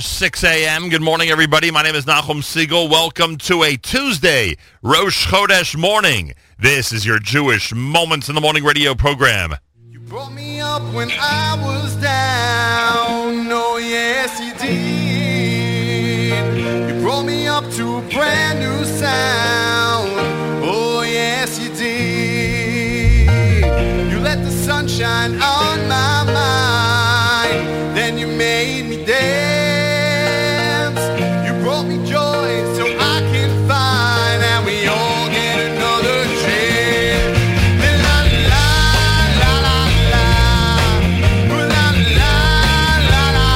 6 a.m. Good morning, everybody. My name is Nachum Segal. Welcome to a Tuesday, Rosh Chodesh morning. This is your Jewish Moments in the Morning radio program. You brought me up when I was down. Oh, yes, you did. You brought me up to a brand new sound. sunshine on my mind. Then you made me dance. You brought me joy so I can find that we all get another chance. La la la la la, la la la la la, la la la la,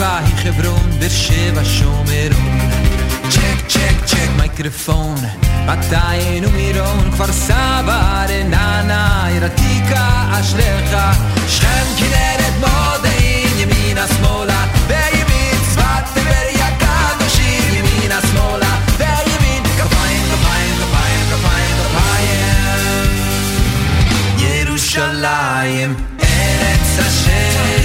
Arba, in Hebron, Be'er Sheva, Shomeron. Check, check, check, microphone. Matayim umiron, Kfar Saba, Renana, Ir Atika, Ashlecha. Shechem, Kineret, Modi'in, Yemina, Smola, Be'yemin, Tzvat, Tiberia, Kadoshim, Yemina, Smola, Be'yemin, Kapayim, Kapayim, Kapayim, Kapayim, Kapayim, Yerushalayim, Eretz Hashem.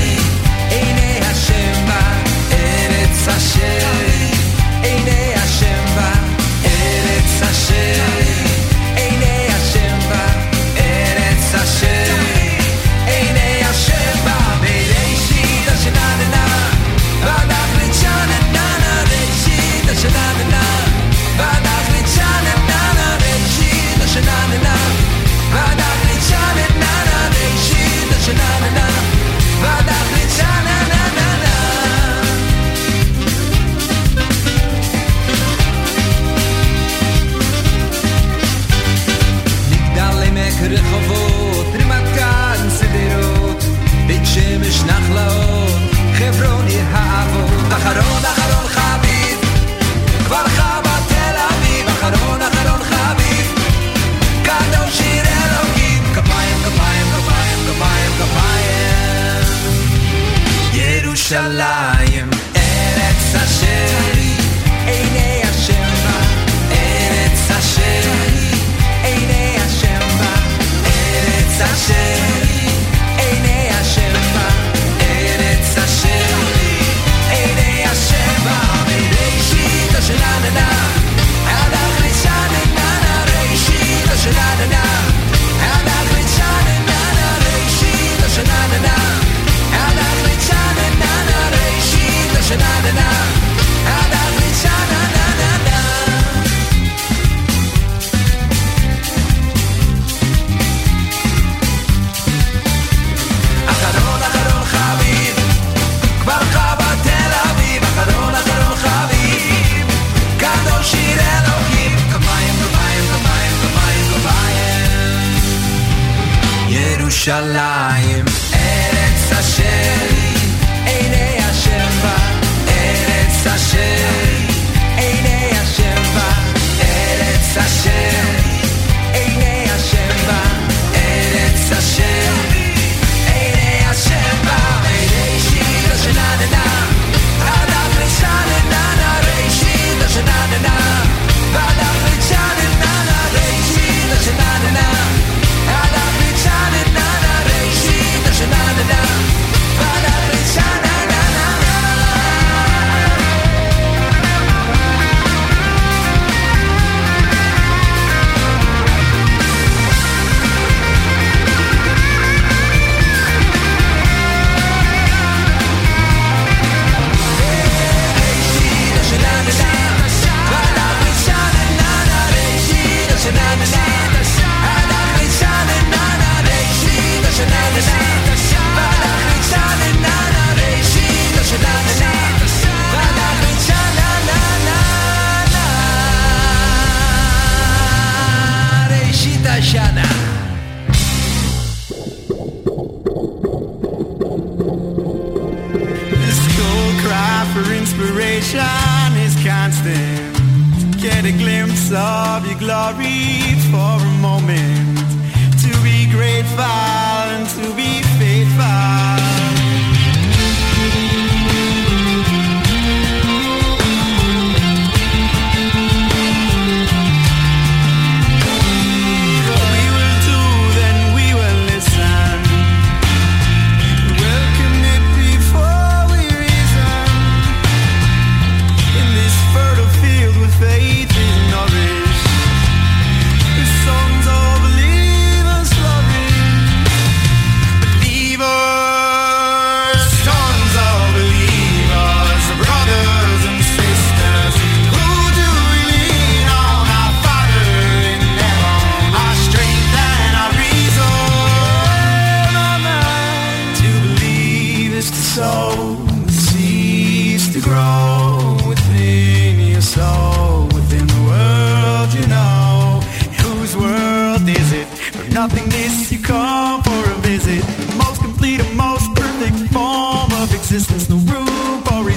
Existence, no room for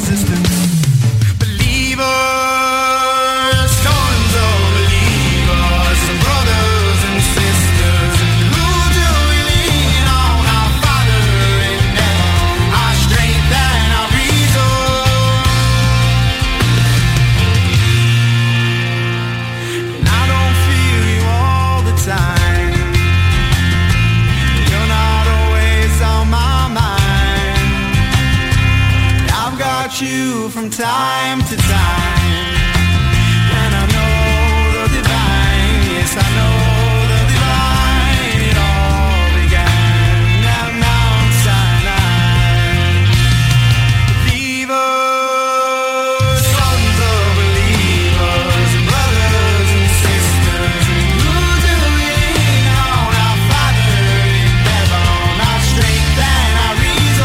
time to time. And I know the divine, yes, I know the divine. It all began at Mount Sinai. Believers, sons of believers, brothers and sisters, who's in the ring on our Father in heaven, our strength and our reason.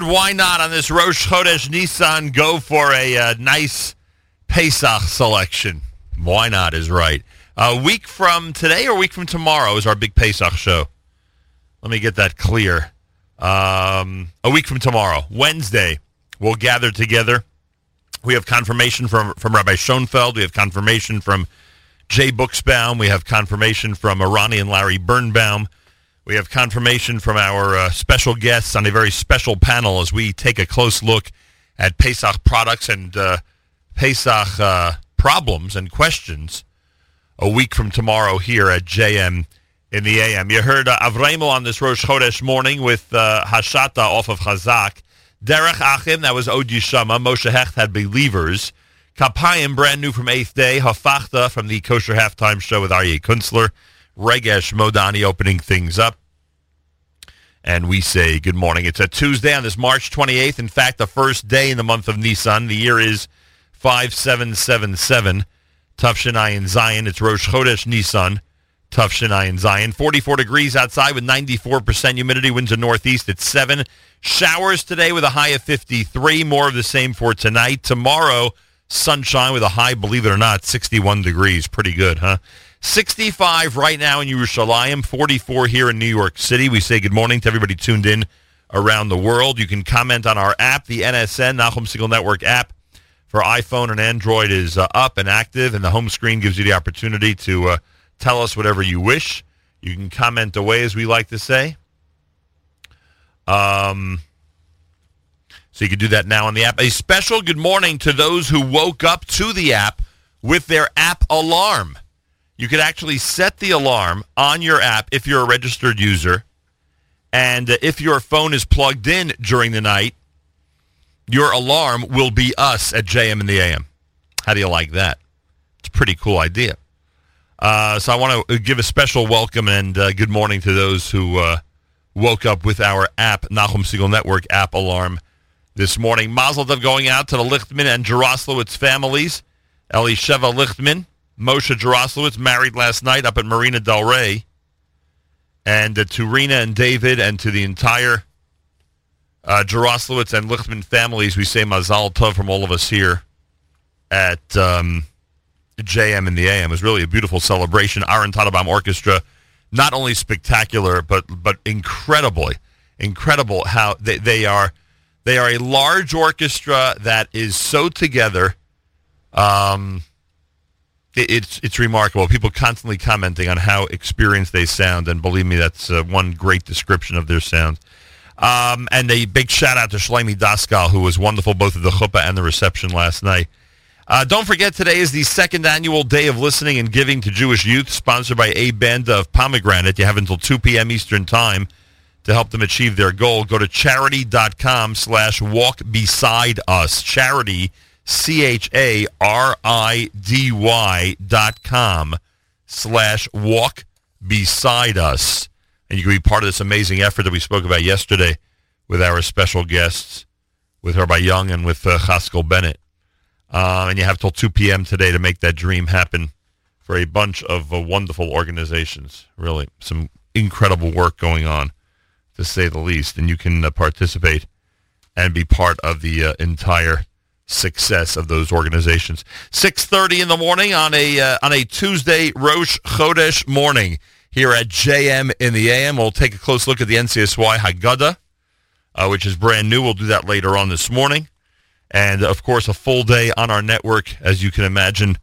Why not on this Rosh Chodesh Nissan go for a nice Pesach selection? Why not is right. A week from today or a week from tomorrow is our big Pesach show. Let me get that clear. A week from tomorrow, Wednesday, we'll gather together. We have confirmation from Rabbi Schoenfeld. We have confirmation from Jay Booksbaum. We have confirmation from Arani and Larry Birnbaum. We have confirmation from our special guests on a very special panel as we take a close look at Pesach products and Pesach problems and questions a week from tomorrow here at JM in the AM. You heard Avremo on this Rosh Chodesh morning with Hashata off of Chazak. Derech Achim, that was Od Yishama. Moshe Hecht had Believers. Kapayim, brand new from Eighth Day. Hafachta from the Kosher Halftime Show with Aryeh Kunstler. Regesh Modani opening things up. And we say good morning. It's a Tuesday on this March 28th. In fact, the first day in the month of Nissan. The year is 5777. Tafshana in Zion. It's Rosh Chodesh Nissan. Tafshana in Zion. 44 degrees outside with 94% humidity. Winds of northeast at 7. Showers today with a high of 53. More of the same for tonight. Tomorrow, sunshine with a high, believe it or not, 61 degrees. Pretty good, huh? 65 right now in Yerushalayim, 44 here in New York City. We say good morning to everybody tuned in around the world. You can comment on our app, the NSN, Nachum Segal Network app for iPhone and Android is up and active, and the home screen gives you the opportunity to tell us whatever you wish. You can comment away, as we like to say. So you can do that now on the app. A special good morning to those who woke up to the app with their app alarm. You could actually set the alarm on your app if you're a registered user. And if your phone is plugged in during the night, your alarm will be us at JM in the AM. How do you like that? It's a pretty cool idea. So I want to give a special welcome and good morning to those who woke up with our app, Nachum Segal Network app alarm this morning. Mazel tov going out to the Lichtman and Jaroslowitz families. Elisheva Lichtman. Moshe Jaroslowitz married last night up at Marina Del Rey, and to Rena and David and to the entire Jaroslowitz and Lichtman families, we say Mazal Tov from all of us here at JM in the AM. It was really a beautiful celebration. Aaron Teitelbaum Orchestra, not only spectacular but incredible how they are a large orchestra that is so together. It's remarkable. People constantly commenting on how experienced they sound, and believe me, that's one great description of their sound. And a big shout-out to Shlaimi Daskal, who was wonderful both at the chuppah and the reception last night. Don't forget, today is the second annual Day of Listening and Giving to Jewish Youth, sponsored by A Bend of Pomegranate. You have until 2 p.m. Eastern Time to help them achieve their goal. Go to charity.com/walkbesideus. Charity. charity.com/walkbesideus. And you can be part of this amazing effort that we spoke about yesterday with our special guests, with Rabbi Young and with Chaskel Bennett. And you have till 2 p.m. today to make that dream happen for a bunch of wonderful organizations. Really, some incredible work going on, to say the least. And you can participate and be part of the entire success of those organizations. 6:30 in the morning on a Tuesday Rosh Chodesh morning here at JM in the AM. We'll take a close look at the NCSY Haggadah, which is brand new. We'll do that later on this morning. And, of course, a full day on our network, as you can imagine.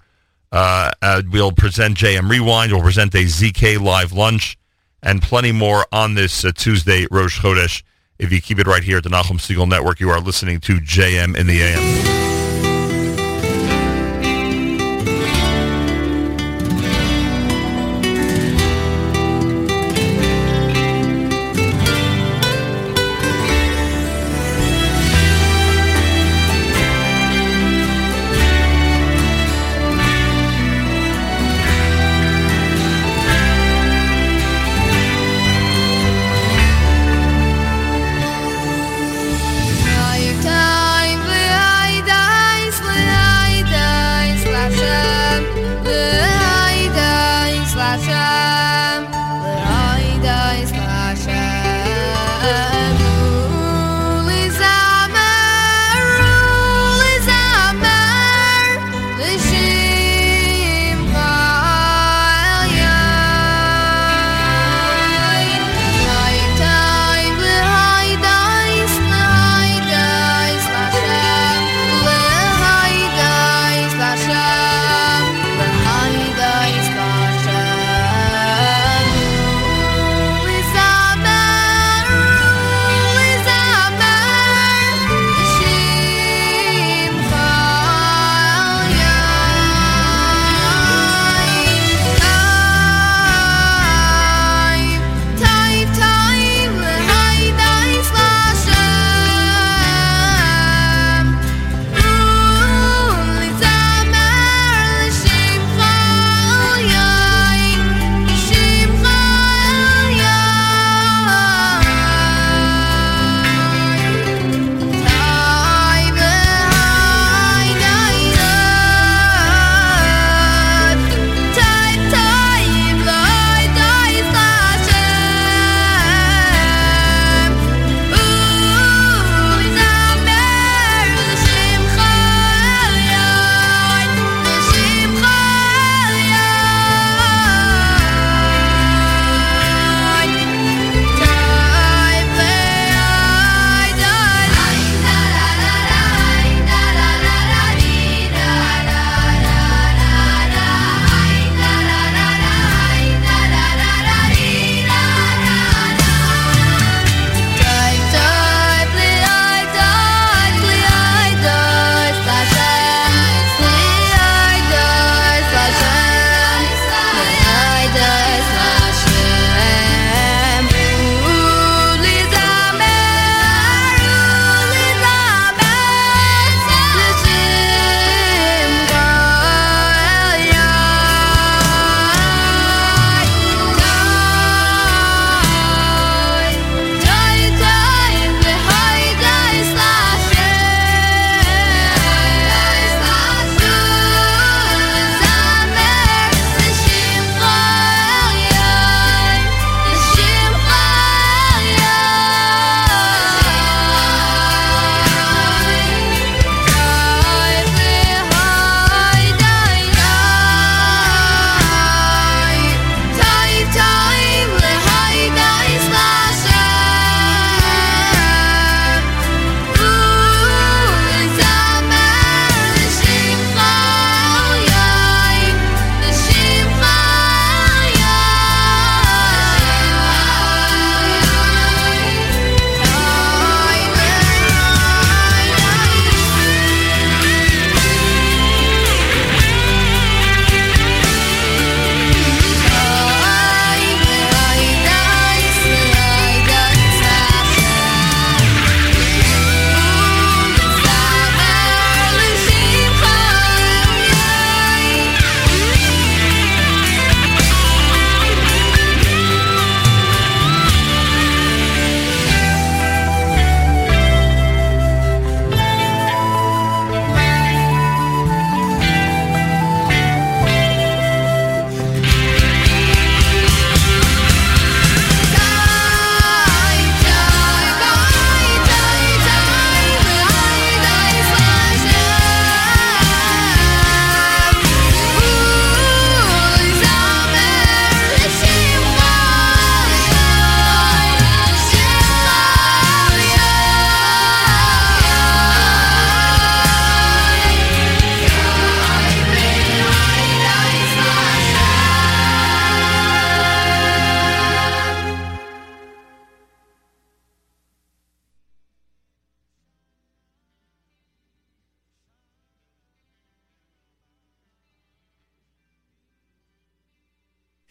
We'll present JM Rewind. We'll present a ZK Live Lunch and plenty more on this Tuesday Rosh Chodesh. If you keep it right here at the Nachum Segal Network, you are listening to JM in the AM.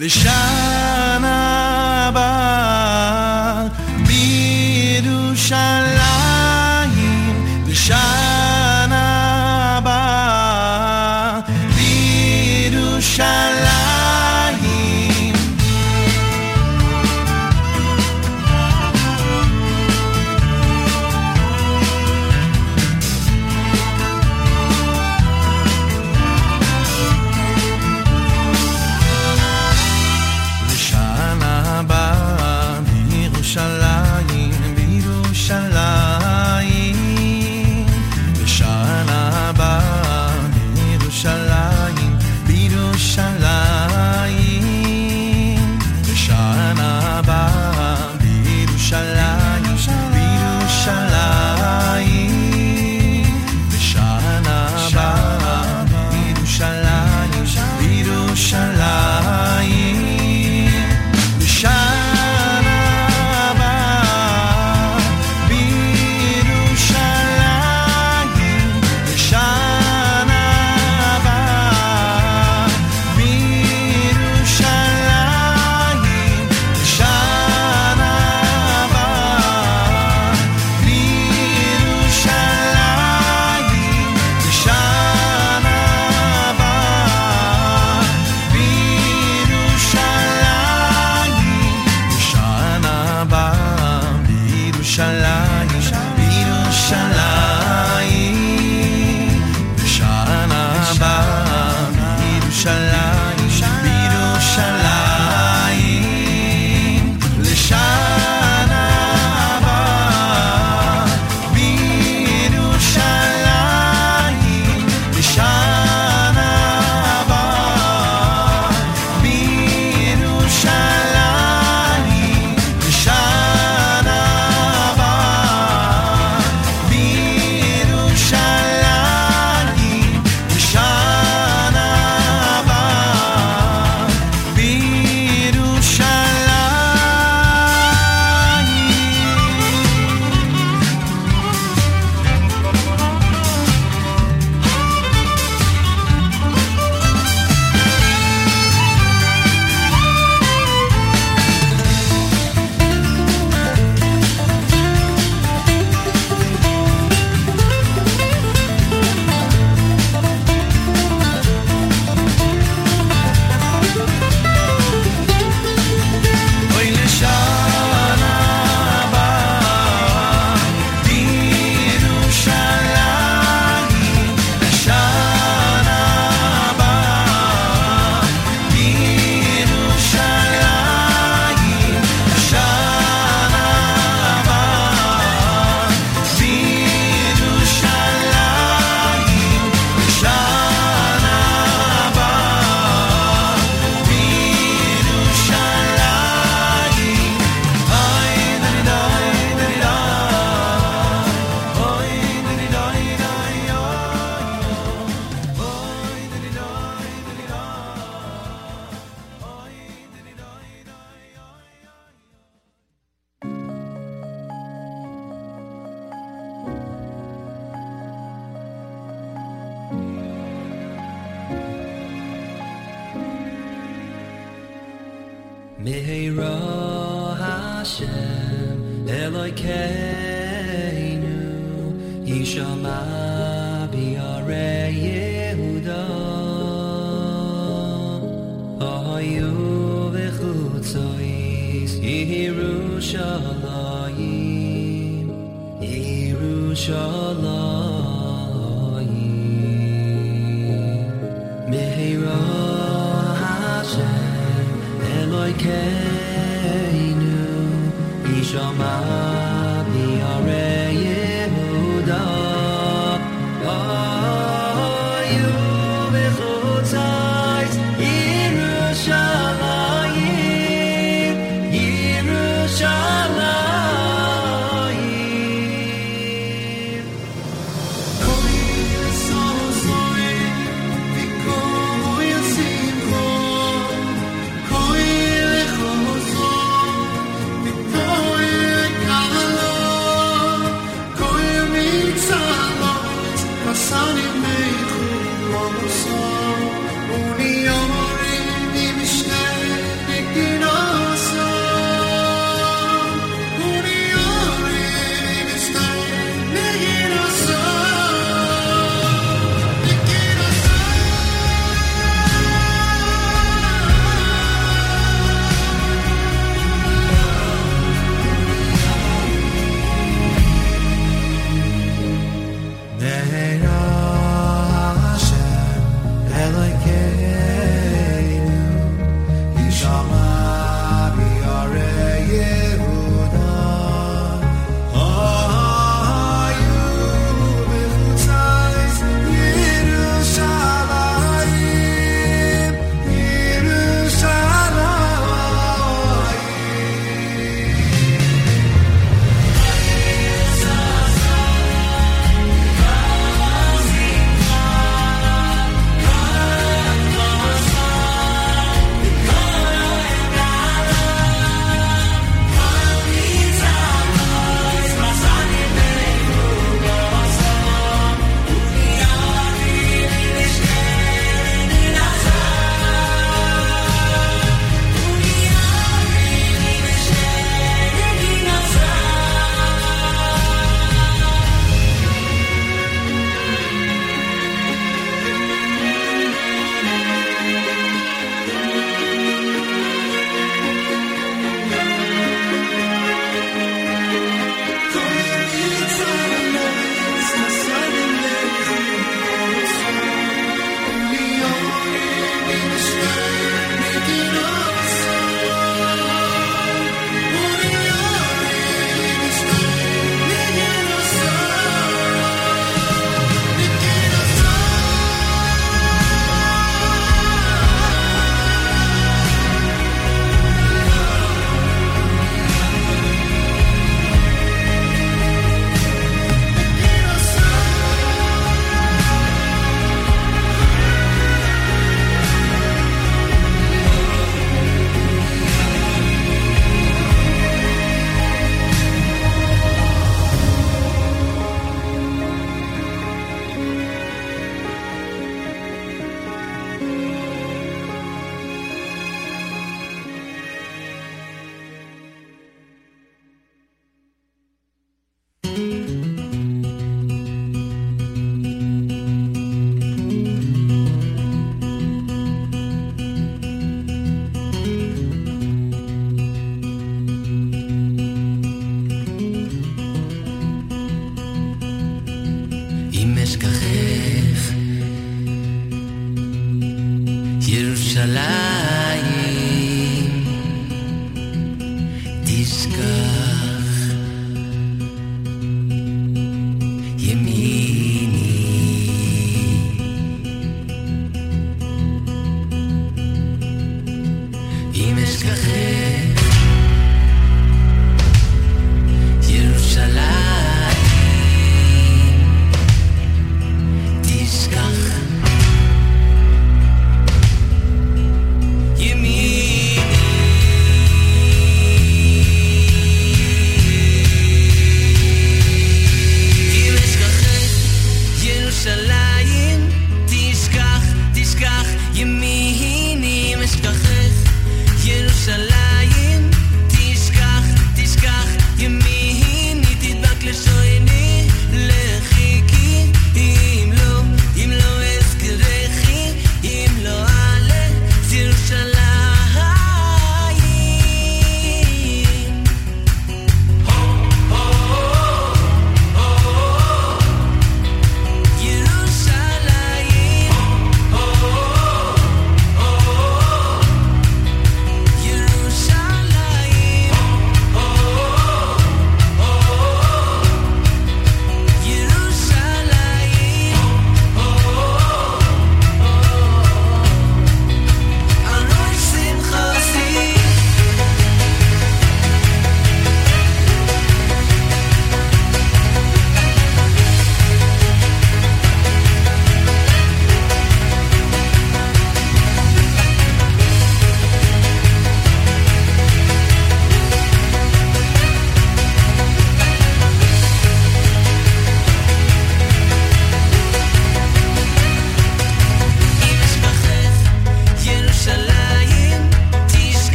לשנה הבאה בירושלים, לשנה הבאה בירושלים.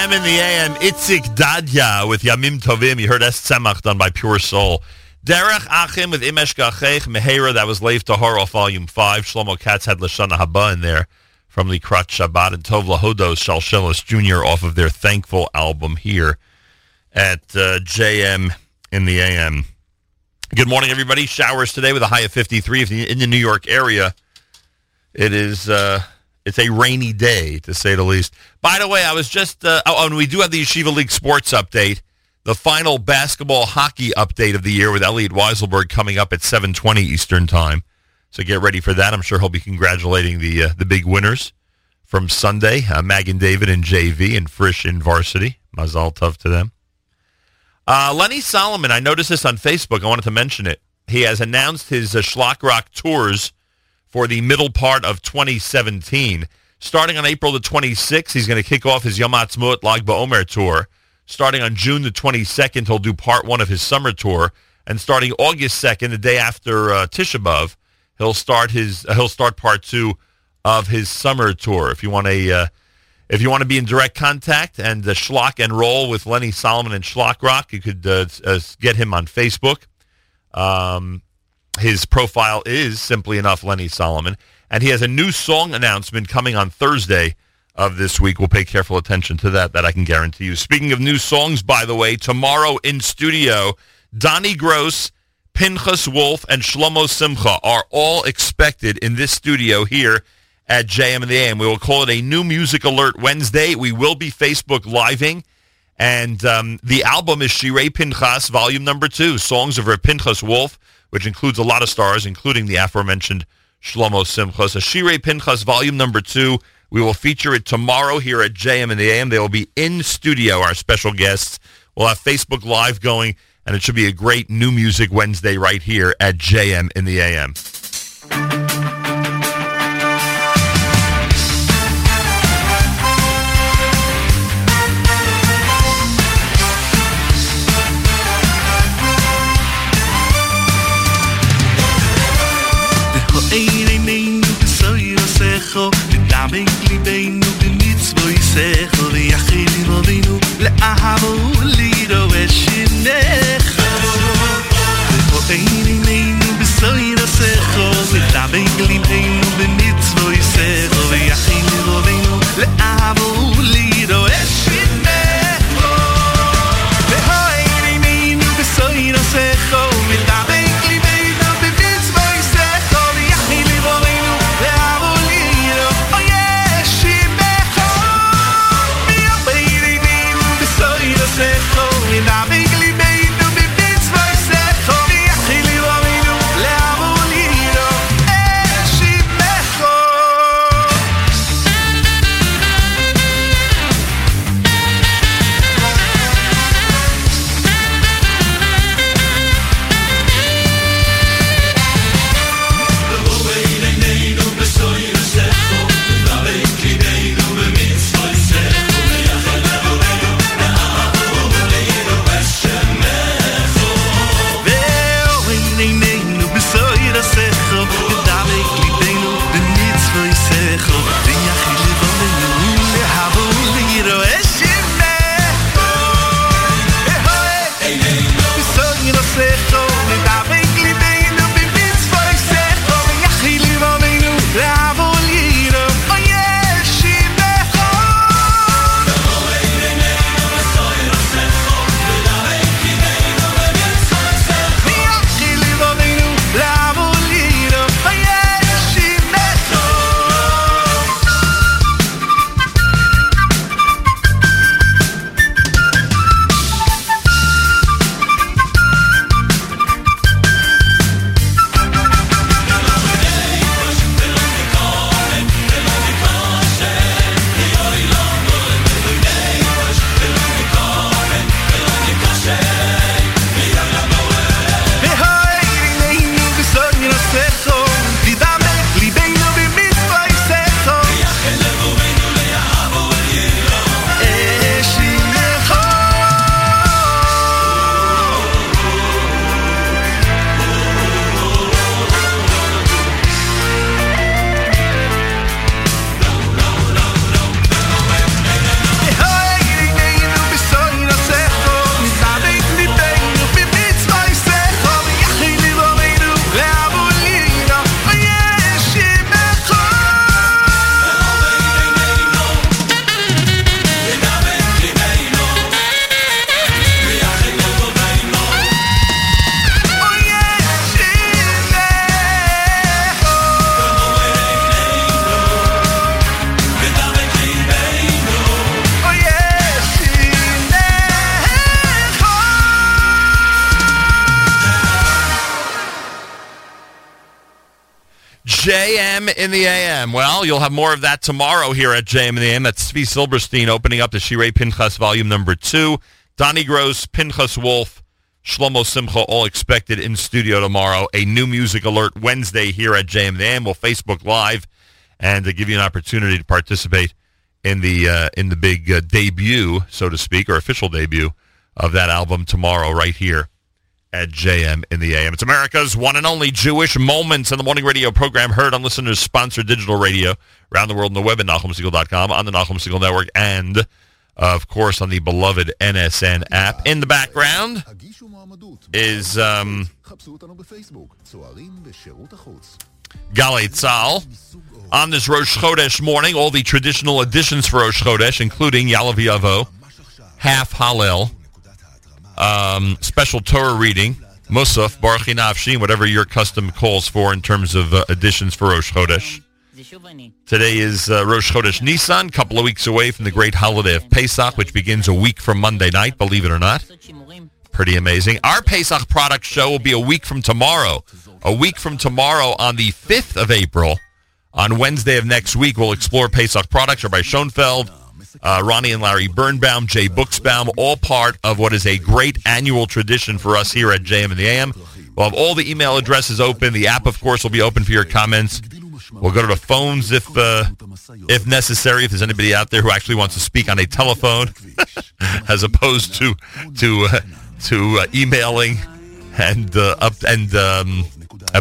Jam in the AM, Itzik Dadya with Yamim Tovim. You heard Es Tzemach done by Pure Soul. Derech Achim with Imesh Gachech Mehera, that was Lev Tahor off Volume 5. Shlomo Katz had Lashana Haba in there from Likrat Shabbat, and Tov Lahodos Shalshelis Jr. off of their Thankful album here at JM in the AM. Good morning, everybody. Showers today with a high of 53. In the New York area, it is... It's a rainy day, to say the least. By the way, I was just... and we do have the Yeshiva League sports update, the final basketball hockey update of the year with Elliot Weiselberg coming up at 7:20 Eastern Time. So get ready for that. I'm sure he'll be congratulating the big winners from Sunday, Mag and David and JV and Frisch in varsity. Mazal tov to them. Lenny Solomon, I noticed this on Facebook. I wanted to mention it. He has announced his Schlock Rock tours for the middle part of 2017. Starting on April the 26th, he's going to kick off his Yom Ha'atzmaut Lag BaOmer tour. Starting on June the 22nd, he'll do part one of his summer tour. And starting August 2nd, the day after Tisha B'Av, he'll start part two of his summer tour. If you want to be in direct contact and schlock and roll with Lenny Solomon and Schlock Rock, you could get him on Facebook. His profile is, simply enough, Lenny Solomon. And he has a new song announcement coming on Thursday of this week. We'll pay careful attention to that I can guarantee you. Speaking of new songs, by the way, tomorrow in studio, Donnie Gross, Pinchas Wolf, and Shlomo Simcha are all expected in this studio here at JM and the AM. We will call it a New Music Alert Wednesday. We will be Facebook Living. And the album is Shirei Pinchas, Volume Number 2, Songs of Pinchas Wolf, which includes a lot of stars, including the aforementioned Shlomo Simcha. So Shirei Pinchas, Volume Number 2. We will feature it tomorrow here at JM and the AM. They will be in studio, our special guests. We'll have Facebook Live going, and it should be a great New Music Wednesday right here at JM in the AM. Make me beinu b'mitzvoi secho v'yachidi b'odeinu le'ahavo ulido eshinecho v'ho'eini meinu b'soira secho v'tabek li beinu b'mitzvoi secho v'yachidi b'odeinu le'ahavo ulido eshinecho v'ho'eini meinu b'soira secho v'tabek JM in the AM. Well, you'll have more of that tomorrow here at JM in the AM. That's Zvi Silberstein opening up the Shirei Pinchas volume number 2. Donnie Gross, Pinchas Wolf, Shlomo Simcha, all expected in studio tomorrow. A new music alert Wednesday here at JM in the AM. We'll Facebook Live and give you an opportunity to participate in the big debut, so to speak, or official debut of that album tomorrow right here at JM in the AM. It's America's one and only Jewish Moments in the Morning radio program, heard on listeners' sponsored digital radio around the world on the web at NachumSegal.com, on the Nachum Segal Network, and, of course, on the beloved NSN app. In the background is Galei Tzal. On this Rosh Chodesh morning, all the traditional additions for Rosh Chodesh, including Yalav Yavo, half Hallel, special Torah reading, Musaf, Baruch Nafshi, whatever your custom calls for in terms of additions for Rosh Chodesh. Today is Rosh Chodesh Nissan, a couple of weeks away from the great holiday of Pesach, which begins a week from Monday night, believe it or not. Pretty amazing. Our Pesach product show will be a week from tomorrow. A week from tomorrow on the 5th of April. On Wednesday of next week, we'll explore Pesach products. Rabbi Schoenfeld, Arani and Larry Birnbaum, Jay Booksbaum, all part of what is a great annual tradition for us here at JM and the AM. We'll have all the email addresses open. The app, of course, will be open for your comments. We'll go to the phones if necessary, if there's anybody out there who actually wants to speak on a telephone as opposed to emailing and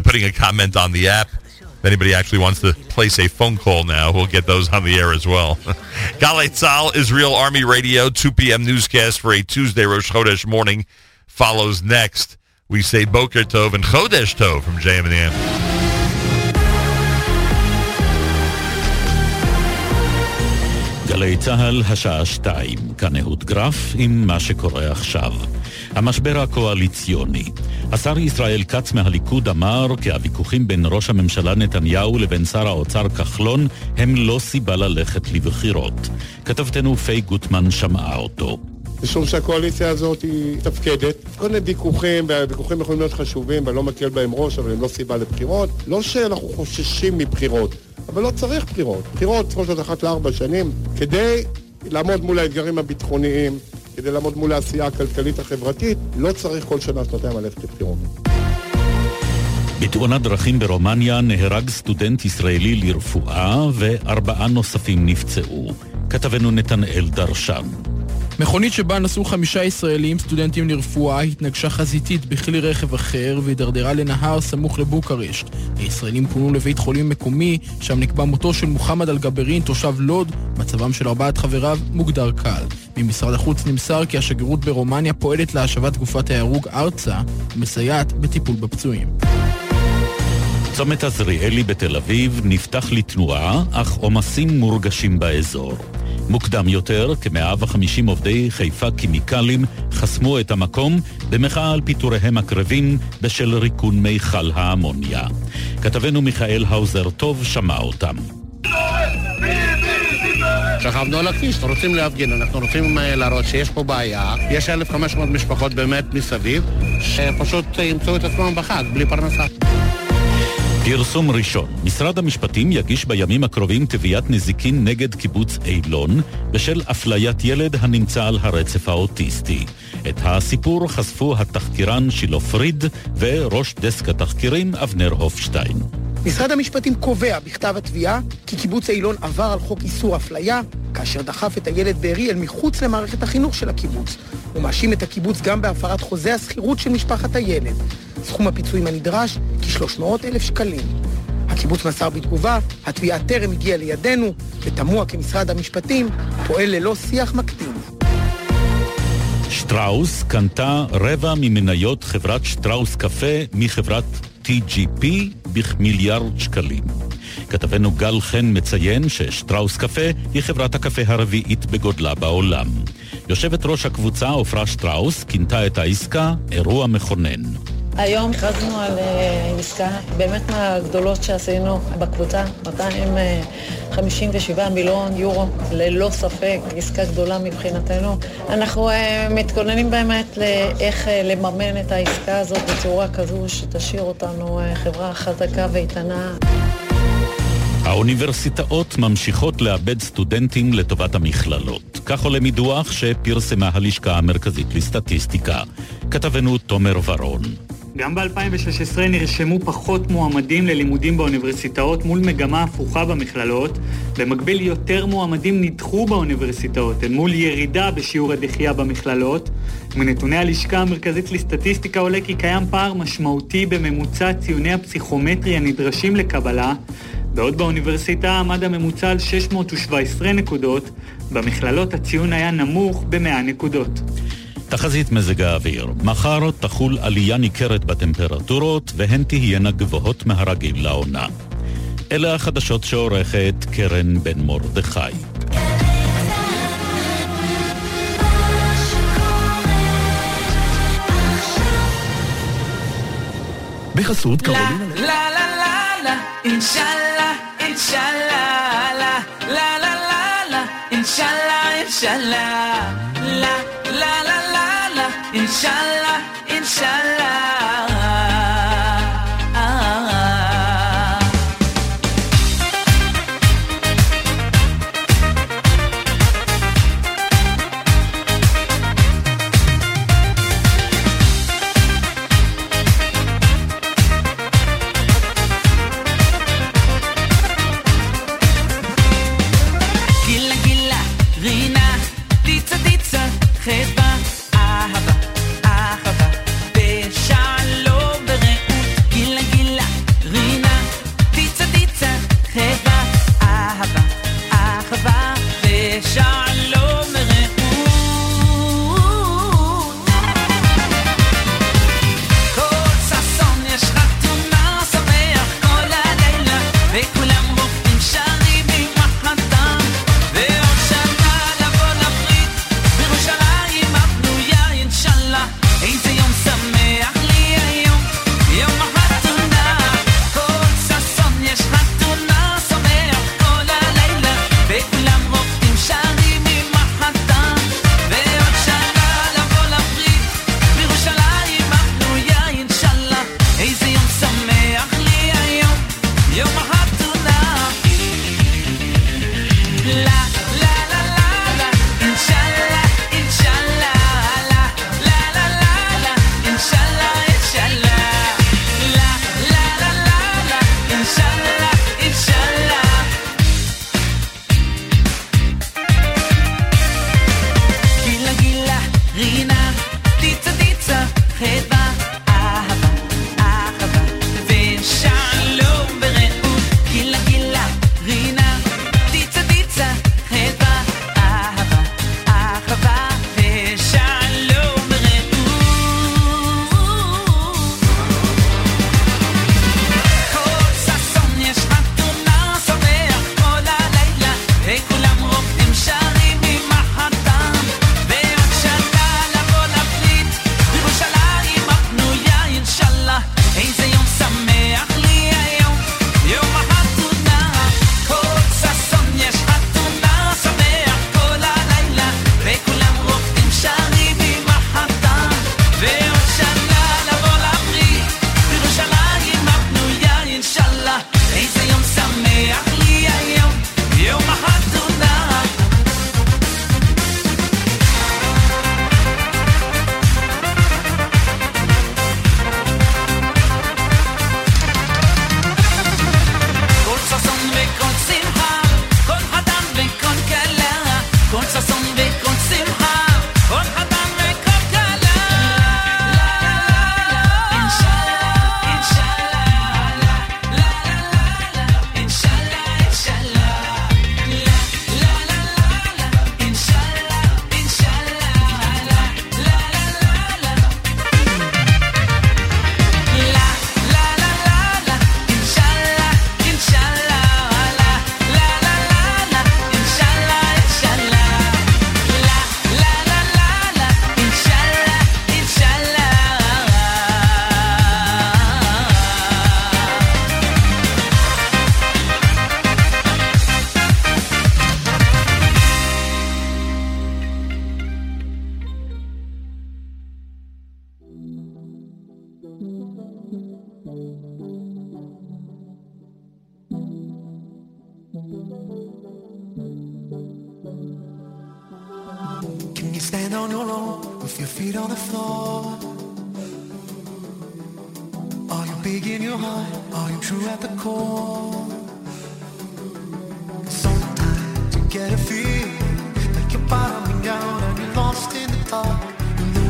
putting a comment on the app. If anybody actually wants to place a phone call now, we'll get those on the air as well. Galei Tzal, Israel Army Radio, 2 p.m. newscast for a Tuesday Rosh Chodesh morning follows next. We say Boker Tov and Chodesh Tov from JM and the AM. גלי צהל, השעה 2, כאן אהוד גרף עם מה שקורה עכשיו. המשבר הקואליציוני. השר ישראל כץ מהליכוד אמר כי הוויכוחים בין ראש הממשלה נתניהו לבין שר האוצר כחלון הם לא סיבה ללכת לבחירות. כתבתנו פי גוטמן שמעה אותו. משום שהקואליציה הזאת היא תפקדת. כל מיני ויכוחים, והוויכוחים יכולים להיות חשובים, ואני לא מקל בהם ראש, אבל הם לא סיבה לבחירות. לא שאנחנו חוששים מבחירות, אבל לא צריך בחירות. בחירות צריכות להיות 1 ל-4 שנים, כדי לעמוד מול האתגרים הביטחוניים, כדי לעמוד מול העשייה הכלכלית החברתית, לא צריך כל שנה, 2 ללכת לבחירות. בתאונת דרכים ברומניה נהרג סטודנט ישראלי לרפואה, 4 נוספים נפצעו. כתבנו נתנאל דרשן. מכונית שבה נסעו 5 ישראלים סטודנטים לרפואה התנגשה חזיתית בכלי רכב אחר והידרדרה לנהר סמוך לבוקרשט. הישראלים פונו לבית חולים מקומי, שם נקבע מותו של מוחמד אלגברין, תושב לוד. מצבם של 4 חבריו מוגדר קל. ממשרד החוץ נמסר כי השגרירות ברומניה פועלת להשבת גופת ההרוג ארצה ומסייעת בטיפול בפצועים. צומת עזריאלי בתל אביב נפתח לתנועה, אך עומסים מורגשים באזור. מוקדם יותר, כ-150 עובדי חיפה כימיקלים חסמו את המקום במחאה על פיטוריהם הקרבים בשל ריקון מיכל האמוניה. כתבנו מיכאל האוזר טוב שמע אותם. שכבנו על הכביש, רוצים להפגין, אנחנו רוצים להראות שיש פה בעיה, יש 1,500 משפחות באמת מסביב, שפשוט ימצאו את עצמם בחג, בלי פרנסה. פרסום ראשון. משרד המשפטים יגיש בימים הקרובים תביעת נזיקין נגד קיבוץ אילון בשל אפליית ילד הנמצא על הרצף האוטיסטי. את הסיפור חשפו התחקירן שלו פריד וראש דסק התחקירים אבנר הופשטיין. משרד המשפטים קובע בכתב התביעה כי קיבוץ אילון עבר על חוק איסור אפליה כאשר דחף את הילד באריאל מחוץ למערכת החינוך של הקיבוץ. הוא מאשים את הקיבוץ גם בהפרת חוזה השכירות של משפחת הילד. סכום הפיצויים הנדרש כ-300,000 שקלים. הקיבוץ מסר בתגובה, התביעה טרם הגיעה לידינו, ותמוה כמשרד המשפטים פועל ללא שיח מקדים. שטראוס קנתה 1/4 ממניות חברת שטראוס קפה מחברת TGP ב$1 מיליארד. כתבנו גל חן מציין ששטראוס קפה היא חברת הקפה הרביעית בגודלה בעולם. יושבת ראש הקבוצה עופרה שטראוס קינתה את העסקה אירוע מכונן. היום הכרזנו על עסקה באמת מהגדולות שעשינו בקבוצה, 257 מיליון יורו, ללא ספק עסקה גדולה מבחינתנו. אנחנו מתכוננים באמת לאיך לממן את העסקה הזאת בצורה כזו שתשאיר אותנו חברה חזקה ואיתנה. האוניברסיטאות ממשיכות לאבד סטודנטים לטובת המכללות. כך עולה מדוח שפרסמה הלשכה המרכזית לסטטיסטיקה. כתבנו תומר ורון. גם ב-2016 נרשמו פחות מועמדים ללימודים באוניברסיטאות מול מגמה הפוכה במכללות. במקביל יותר מועמדים נדחו באוניברסיטאות, אל מול ירידה בשיעור הדחייה במכללות. מנתוני הלשכה המרכזית לסטטיסטיקה עולה כי קיים פער משמעותי בממוצע ציוני הפסיכומטרי הנדרשים לקבלה. בעוד באוניברסיטה עמד הממוצע על 617 נקודות, במכללות הציון היה נמוך ב-100 נקודות. תחזית מזג האוויר. מחר תחול עלייה ניכרת בטמפרטורות, והן תהיינה גבוהות מהרגיל לעונה. אלה החדשות שעורכת קרן בן מורדכי. בחסות קרולינה לה לה לה לה אינשאללה אינשאללה לה לה לה לה אינשאללה אינשאללה לה לה לה לה אינשאללה אינשאללה stand on your own with your feet on the floor. Are you big in your heart? Are you true at the core? Sometimes you get a feeling like you're bottoming out and you're lost in the dark. And the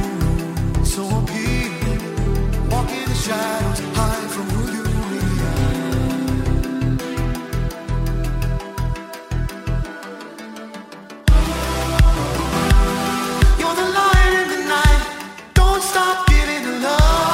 road so appealing, walk in the shadows, hide from who you really are. You're the light in the night, don't stop giving the love.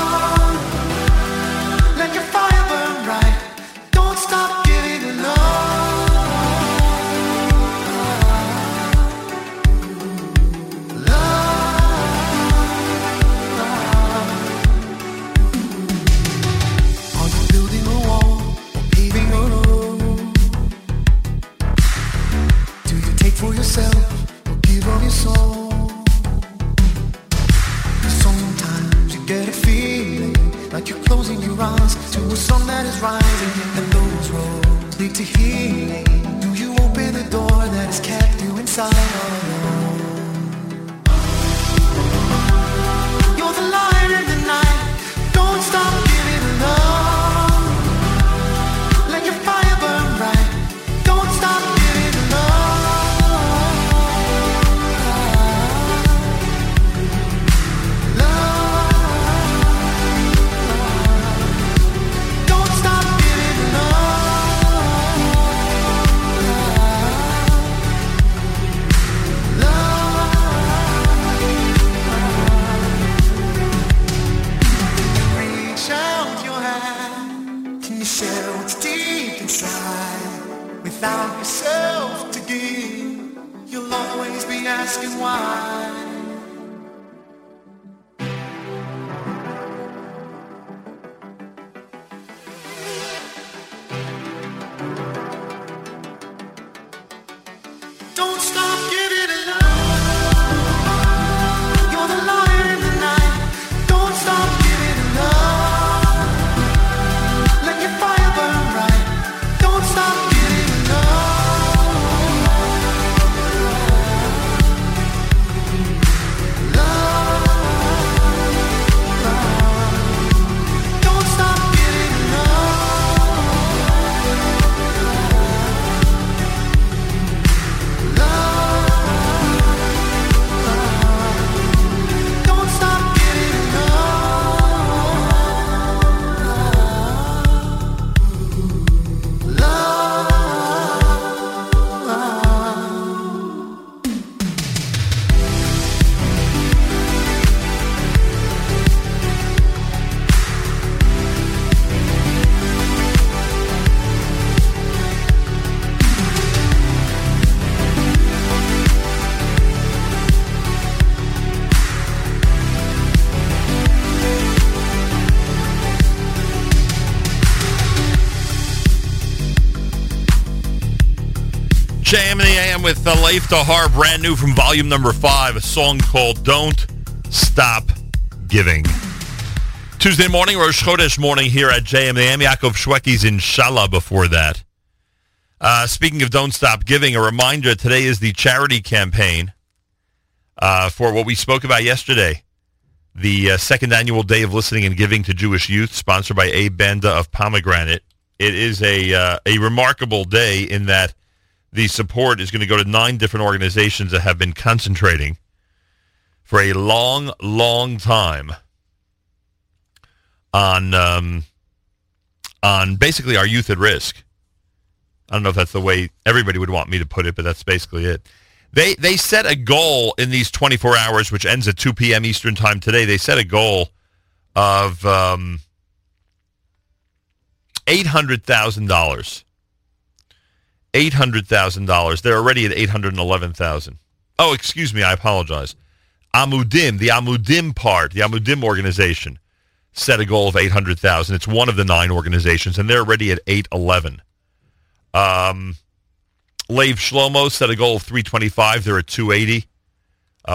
JM in the AM with Lev Tahor, brand new from volume number 5, a song called Don't Stop Giving. Tuesday morning, Rosh Chodesh morning here at JM in the AM. Yaakov Shweki's Inshallah before that. Speaking of Don't Stop Giving, a reminder, today is the charity campaign for what we spoke about yesterday, the second annual Day of Listening and Giving to Jewish Youth, sponsored by A Bend of Pomegranate. It is a remarkable day in that the support is going to go to 9 different organizations that have been concentrating for a long, long time on basically our youth at risk. I don't know if that's the way everybody would want me to put it, but that's basically it. They set a goal in these 24 hours, which ends at 2 p.m. Eastern time today. They set a goal of $800,000. $800,000. They're already at $811,000. Oh, excuse me. I apologize. Amudim, the Amudim part, the Amudim organization, set a goal of $800,000. It's one of the 9 organizations, and they're already at $811,000. Lev Shlomo set a goal of $325,000. They're at $280,000.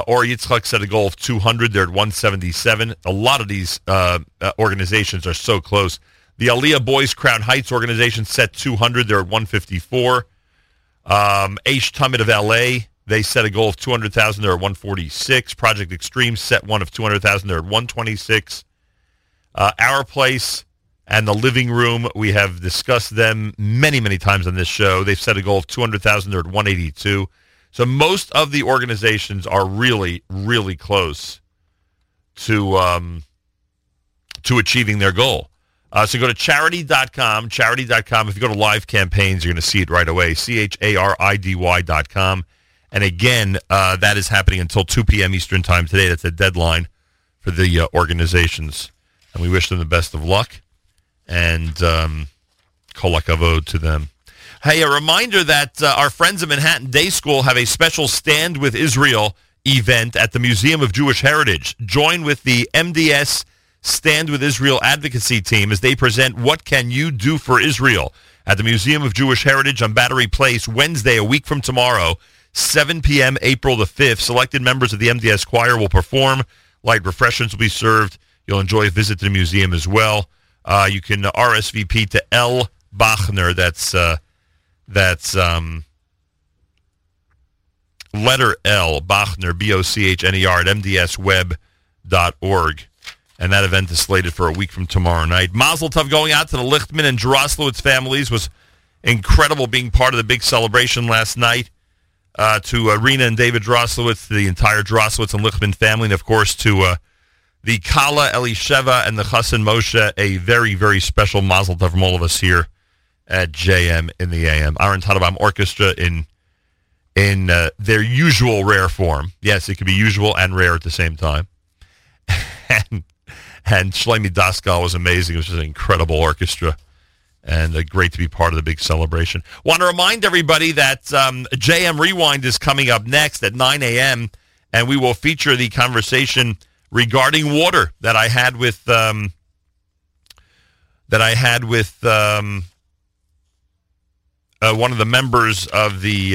Or Yitzchak set a goal of $200,000. They're at $177,000. A lot of these organizations are so close. The Aliyah Boys Crown Heights organization set $200,000. They're at $154,000. H. Tumit of L.A., They set a goal of 200,000. They're at 146. Project Extreme set one of 200,000. They're at 126. Our Place and The Living Room, we have discussed them many, many times on this show. They've set a goal of 200,000. They're at 182. So most of the organizations are really, really close to achieving their goal. So go to charity.com, charity.com. If you go to live campaigns, you're going to see it right away, CHARIDY.com. And again, that is happening until 2 p.m. Eastern time today. That's the deadline for the organizations. And we wish them the best of luck. And kol hakavod to them. Hey, a reminder that our friends at Manhattan Day School have a special Stand with Israel event at the Museum of Jewish Heritage. Join with the MDS Stand with Israel advocacy team as they present What Can You Do for Israel at the Museum of Jewish Heritage on Battery Place Wednesday, a week from tomorrow, 7 p.m., April the 5th. Selected members of the MDS choir will perform. Light refreshments will be served. You'll enjoy a visit to the museum as well. You can RSVP to L. Bachner. That's letter L. Bachner, B-O-C-H-N-E-R, at mdsweb.org. And that event is slated for a week from tomorrow night. Mazel Tov going out to the Lichtman and Jaroslowitz families. Was incredible being part of the big celebration last night. To Rina and David Jaroslowitz, the entire Jaroslowitz and Lichtman family, and of course to the Kala Elisheva and the Chassan Moshe, a very, very special mazel tov from all of us here at JM in the AM. Aaron Teitelbaum Orchestra in their usual rare form. Yes, it could be usual and rare at the same time. And Shlaimi Daskal was amazing. It was just an incredible orchestra. And great to be part of the big celebration. Want to remind everybody that JM Rewind is coming up next at 9 a.m. And we will feature the conversation regarding water that I had with one of the members of the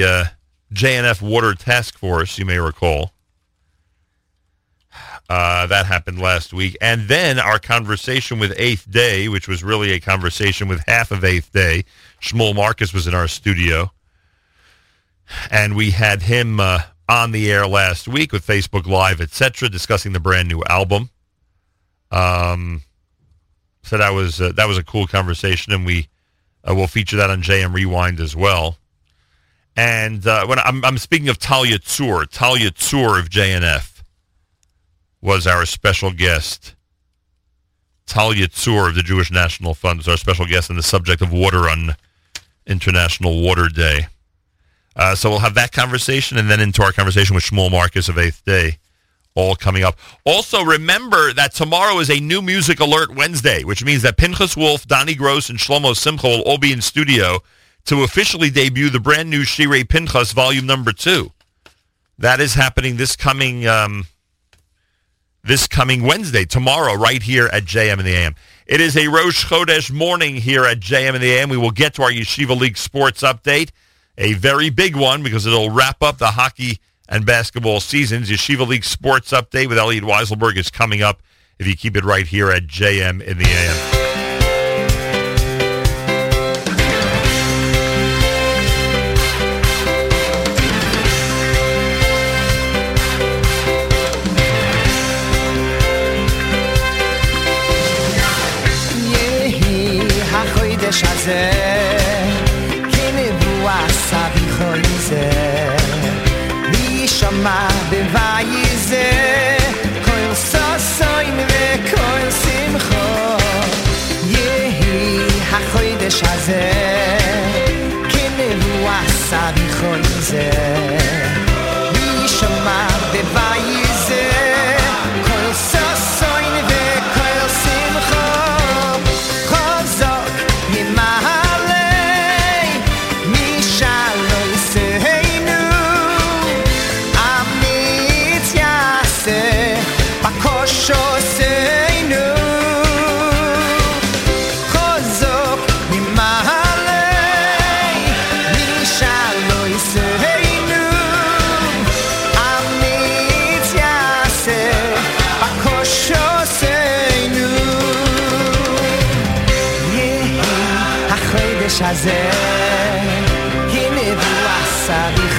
JNF Water Task Force, you may recall. That happened last week. And then our conversation with Eighth Day, which was really a conversation with half of Eighth Day. Shmuel Marcus was in our studio. And we had him on the air last week with Facebook Live, etc., discussing the brand new album. So that was a cool conversation, and we will feature that on JM Rewind as well. And when I'm speaking of Talia Tzur of JNF. Was our special guest. Talia Tzur of the Jewish National Fund was our special guest on the subject of water on International Water Day. So we'll have that conversation and then into our conversation with Shmuel Marcus of Eighth Day, all coming up. Also, remember that tomorrow is a New Music Alert Wednesday, which means that Pinchas Wolf, Donnie Gross, and Shlomo Simcha will all be in studio to officially debut the brand new Shirei Pinchas Volume Number 2. That is happening this coming Wednesday, tomorrow, right here at JM in the AM. It is a Rosh Chodesh morning here at JM in the AM. We will get to our Yeshiva League sports update, a very big one because it'll wrap up the hockey and basketball seasons. Yeshiva League sports update with Elliot Weiselberg is coming up if you keep it right here at JM in the AM. Shaze kine bua sabi khoize ni shama bevaize koil sasaim ve koil simcho yehi ha khoidesh haze kine bua sabi khoize ni shama bevaize koil sasaim ve koil simcho Shaze, he never was.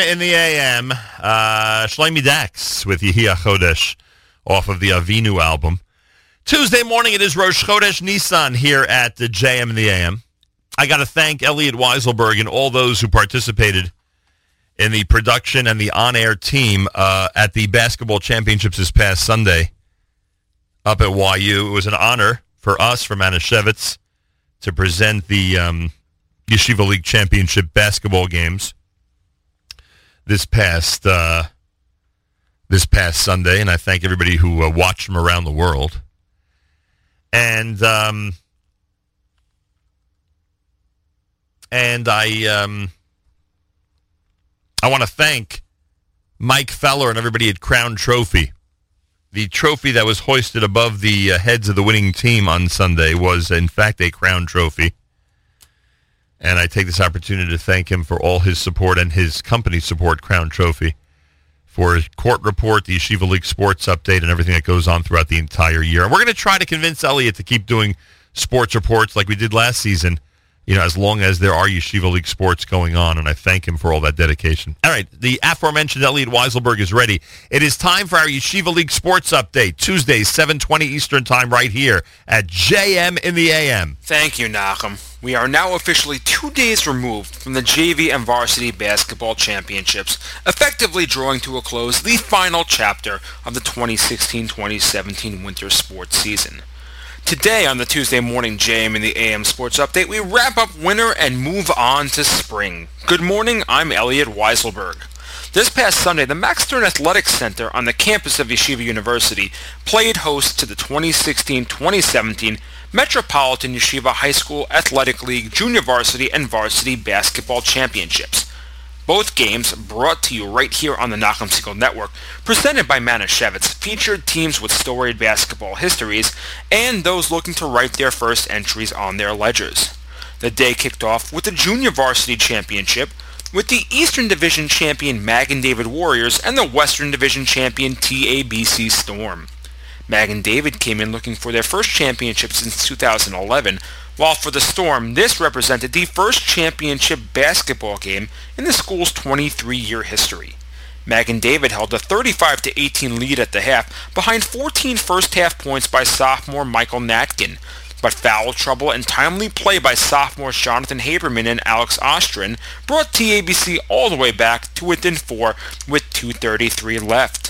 In the AM, Shlaimi Daskal with Yeshiva Chodesh off of the Avinu album. Tuesday morning, it is Rosh Chodesh Nissan here at the JM in the AM. I got to thank Elliot Weiselberg and all those who participated in the production and the on-air team at the basketball championships this past Sunday up at YU. It was an honor for us, for Manischewitz, to present the Yeshiva League championship basketball games this past Sunday, and I thank everybody who watched from around the world. And I want to thank Mike Feller and everybody at Crown Trophy. The trophy that was hoisted above the heads of the winning team on Sunday was, in fact, a Crown Trophy. And I take this opportunity to thank him for all his support and his company's support, Crown Trophy, for his court report, the Yeshiva League sports update, and everything that goes on throughout the entire year. And we're going to try to convince Elliot to keep doing sports reports like we did last season, you know, as long as there are Yeshiva League sports going on. And I thank him for all that dedication. All right, the aforementioned Elliot Weiselberg is ready. It is time for our Yeshiva League sports update, Tuesday, 7:20 Eastern Time, right here at JM in the AM. Thank you, Nachum. We are now officially 2 days removed from the JV and Varsity Basketball Championships, effectively drawing to a close the final chapter of the 2016-2017 winter sports season. Today on the Tuesday morning JM and the AM Sports Update, we wrap up winter and move on to spring. Good morning, I'm Elliot Weiselberg. This past Sunday, the Max Stern Athletics Center on the campus of Yeshiva University played host to the 2016-2017 Metropolitan Yeshiva High School Athletic League Junior Varsity and Varsity Basketball Championships. Both games brought to you right here on the Nachum Segal Network, presented by Manischewitz, featured teams with storied basketball histories and those looking to write their first entries on their ledgers. The day kicked off with the Junior Varsity Championship, with the Eastern Division champion Mag and David Warriors and the Western Division champion TABC Storm. Mag and David came in looking for their first championship since 2011, while for the Storm, this represented the first championship basketball game in the school's 23-year history. Mag and David held a 35-18 lead at the half, behind 14 first-half points by sophomore Michael Natkin, but foul trouble and timely play by sophomores Jonathan Haberman and Alex Ostrin brought TABC all the way back to within 4 with 2:33 left.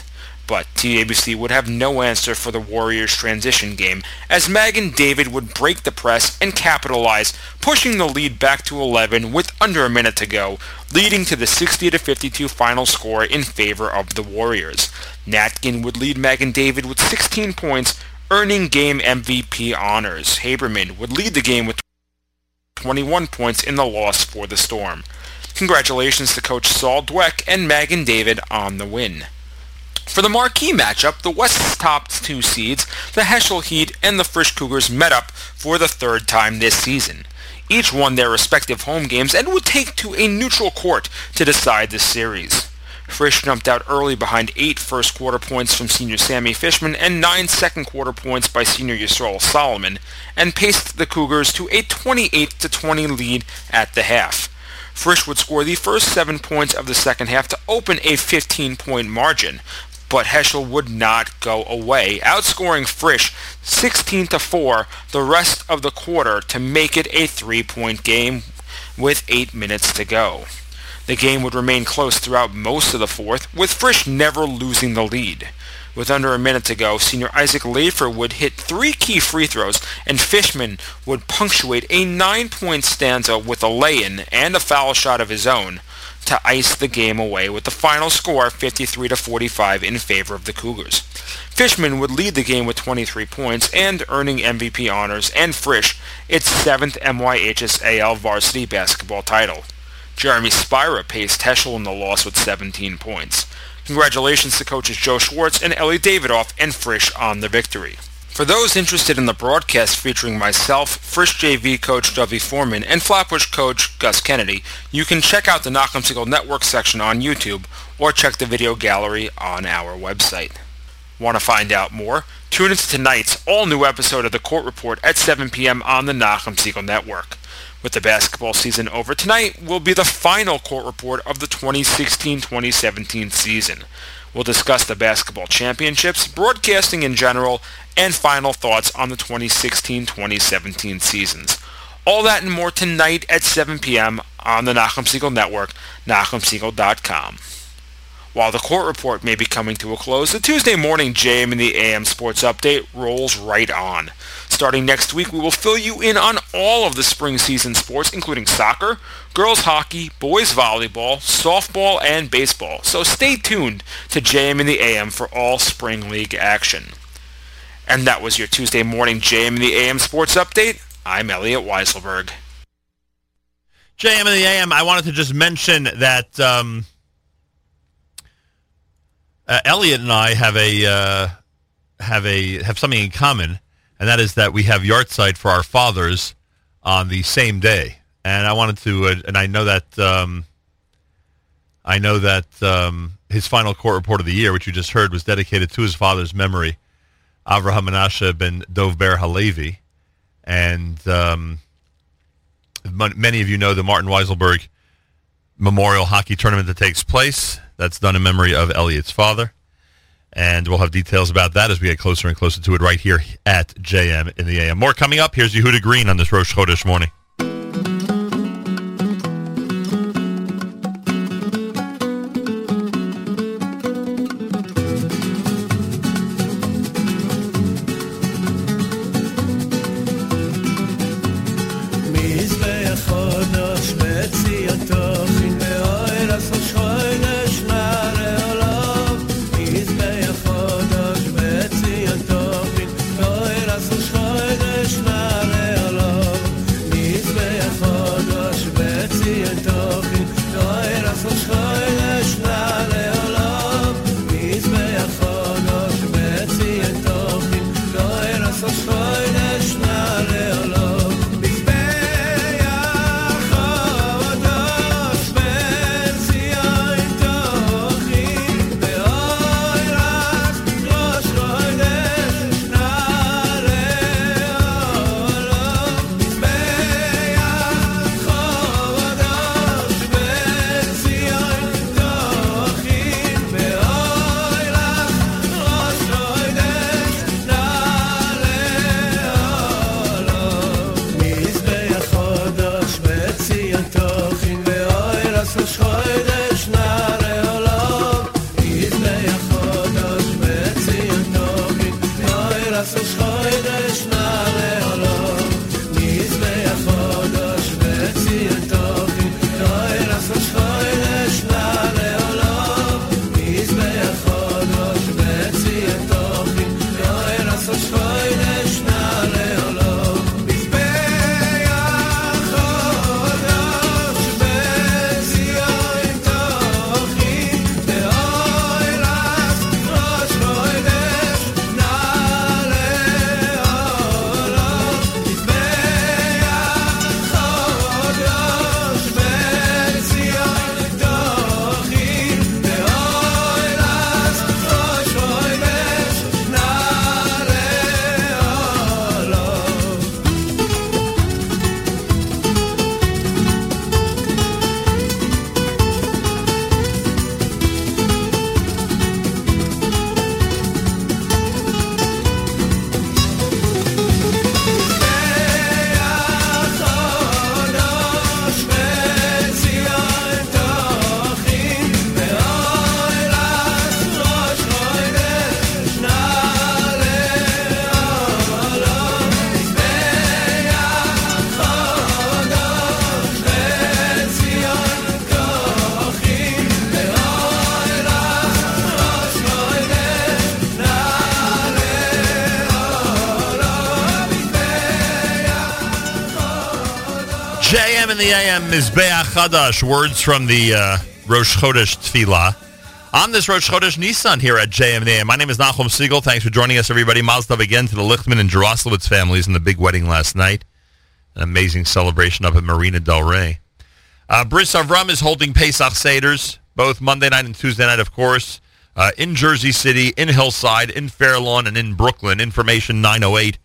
But TABC would have no answer for the Warriors' transition game, as Mag and David would break the press and capitalize, pushing the lead back to 11 with under a minute to go, leading to the 60-52 final score in favor of the Warriors. Natkin would lead Mag and David with 16 points, earning game MVP honors. Haberman would lead the game with 21 points in the loss for the Storm. Congratulations to Coach Saul Dweck and Mag and David on the win. For the marquee matchup, the West's top 2 seeds, the Heschel Heat and the Frisch Cougars, met up for the third time this season. Each won their respective home games and would take to a neutral court to decide this series. Frisch jumped out early behind 8 first-quarter points from senior Sammy Fishman and 9 second-quarter points by senior Yisrael Solomon, and paced the Cougars to a 28-20 lead at the half. Frisch would score the first 7 points of the second half to open a 15-point margin, but Heschel would not go away, outscoring Frisch 16-4 the rest of the quarter to make it a 3-point game with 8 minutes to go. The game would remain close throughout most of the fourth, with Frisch never losing the lead. With under a minute to go, senior Isaac Leifer would hit 3 key free throws, and Fishman would punctuate a 9-point stanza with a lay-in and a foul shot of his own to ice the game away with the final score 53-45 in favor of the Cougars. Fishman would lead the game with 23 points and earning MVP honors, and Frisch its 7th MYHSAL varsity basketball title. Jeremy Spira paced Heschel in the loss with 17 points. Congratulations to coaches Joe Schwartz and Ellie Davidoff and Frisch on the victory. For those interested in the broadcast featuring myself, Frisch JV coach Dovey Foreman, and Flatbush coach Gus Kennedy, you can check out the Nachum Segal Network section on YouTube or check the video gallery on our website. Want to find out more? Tune into tonight's all-new episode of The Court Report at 7 p.m. on the Nachum Segal Network. With the basketball season over, tonight will be the final court report of the 2016-2017 season. We'll discuss the basketball championships, broadcasting in general, and final thoughts on the 2016-2017 seasons. All that and more tonight at 7 p.m. on the Nachum Segal Network, NachumSegal.com. While the court report may be coming to a close, the Tuesday morning JM and the AM Sports Update rolls right on. Starting next week, we will fill you in on all of the spring season sports, including soccer, girls hockey, boys volleyball, softball, and baseball. So stay tuned to JM and the AM for all spring league action. And that was your Tuesday morning JM and the AM Sports Update. I'm Elliot Weiselberg. JM and the AM, I wanted to just mention that Elliot and I have something in common, and that is that we have Yahrzeit for our fathers on the same day. And I wanted to, and I know that his final court report of the year, which you just heard, was dedicated to his father's memory, Avraham Menashe ben Dovber Halevi, and many of you know the Martin Weiselberg Memorial Hockey Tournament that takes place. That's done in memory of Elliot's father. And we'll have details about that as we get closer and closer to it right here at JM in the AM. More coming up. Here's Yehuda Green on this Rosh Chodesh morning. Mizbeach Chadash, words from the Rosh Chodesh Tefillah. On this Rosh Chodesh Nissan here at JMNA. My name is Nachum Segal. Thanks for joining us, everybody. Mazel tov again to the Lichtman and Jaroslowitz families in the big wedding last night. An amazing celebration up at Marina Del Rey. Bris Avram is holding Pesach Seders, both Monday night and Tuesday night, of course, in Jersey City, in Hillside, in Fair Lawn, and in Brooklyn. Information 908.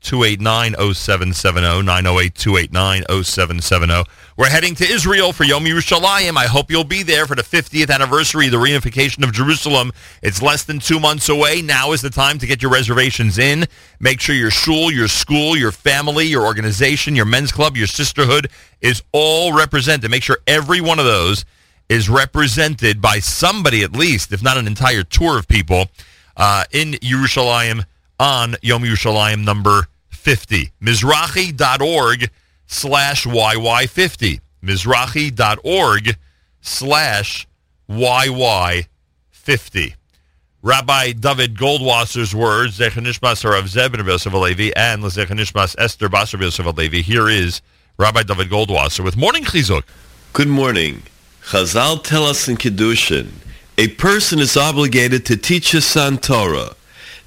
289-0770, 908-289-0770. We're heading to Israel for Yom Yerushalayim. I hope you'll be there for the 50th anniversary of the reunification of Jerusalem. It's less than 2 months away. Now is the time to get your reservations in. Make sure your shul, your school, your family, your organization, your men's club, your sisterhood is all represented. Make sure every one of those is represented by somebody at least, if not an entire tour of people, in Yerushalayim, on Yom Yerushalayim number 50. Mizrahi.org/YY50. Mizrahi.org/YY50. Rabbi David Goldwasser's words, Zecher Nishmas Harav Zeb ben Rabbi Yosef Halevi, and Zecher Nishmas Esther Bas Rabbi Yosef Halevi. Here is Rabbi David Goldwasser with Morning Chizuk. Good morning. Chazal tell us in Kiddushin, a person is obligated to teach his son Torah.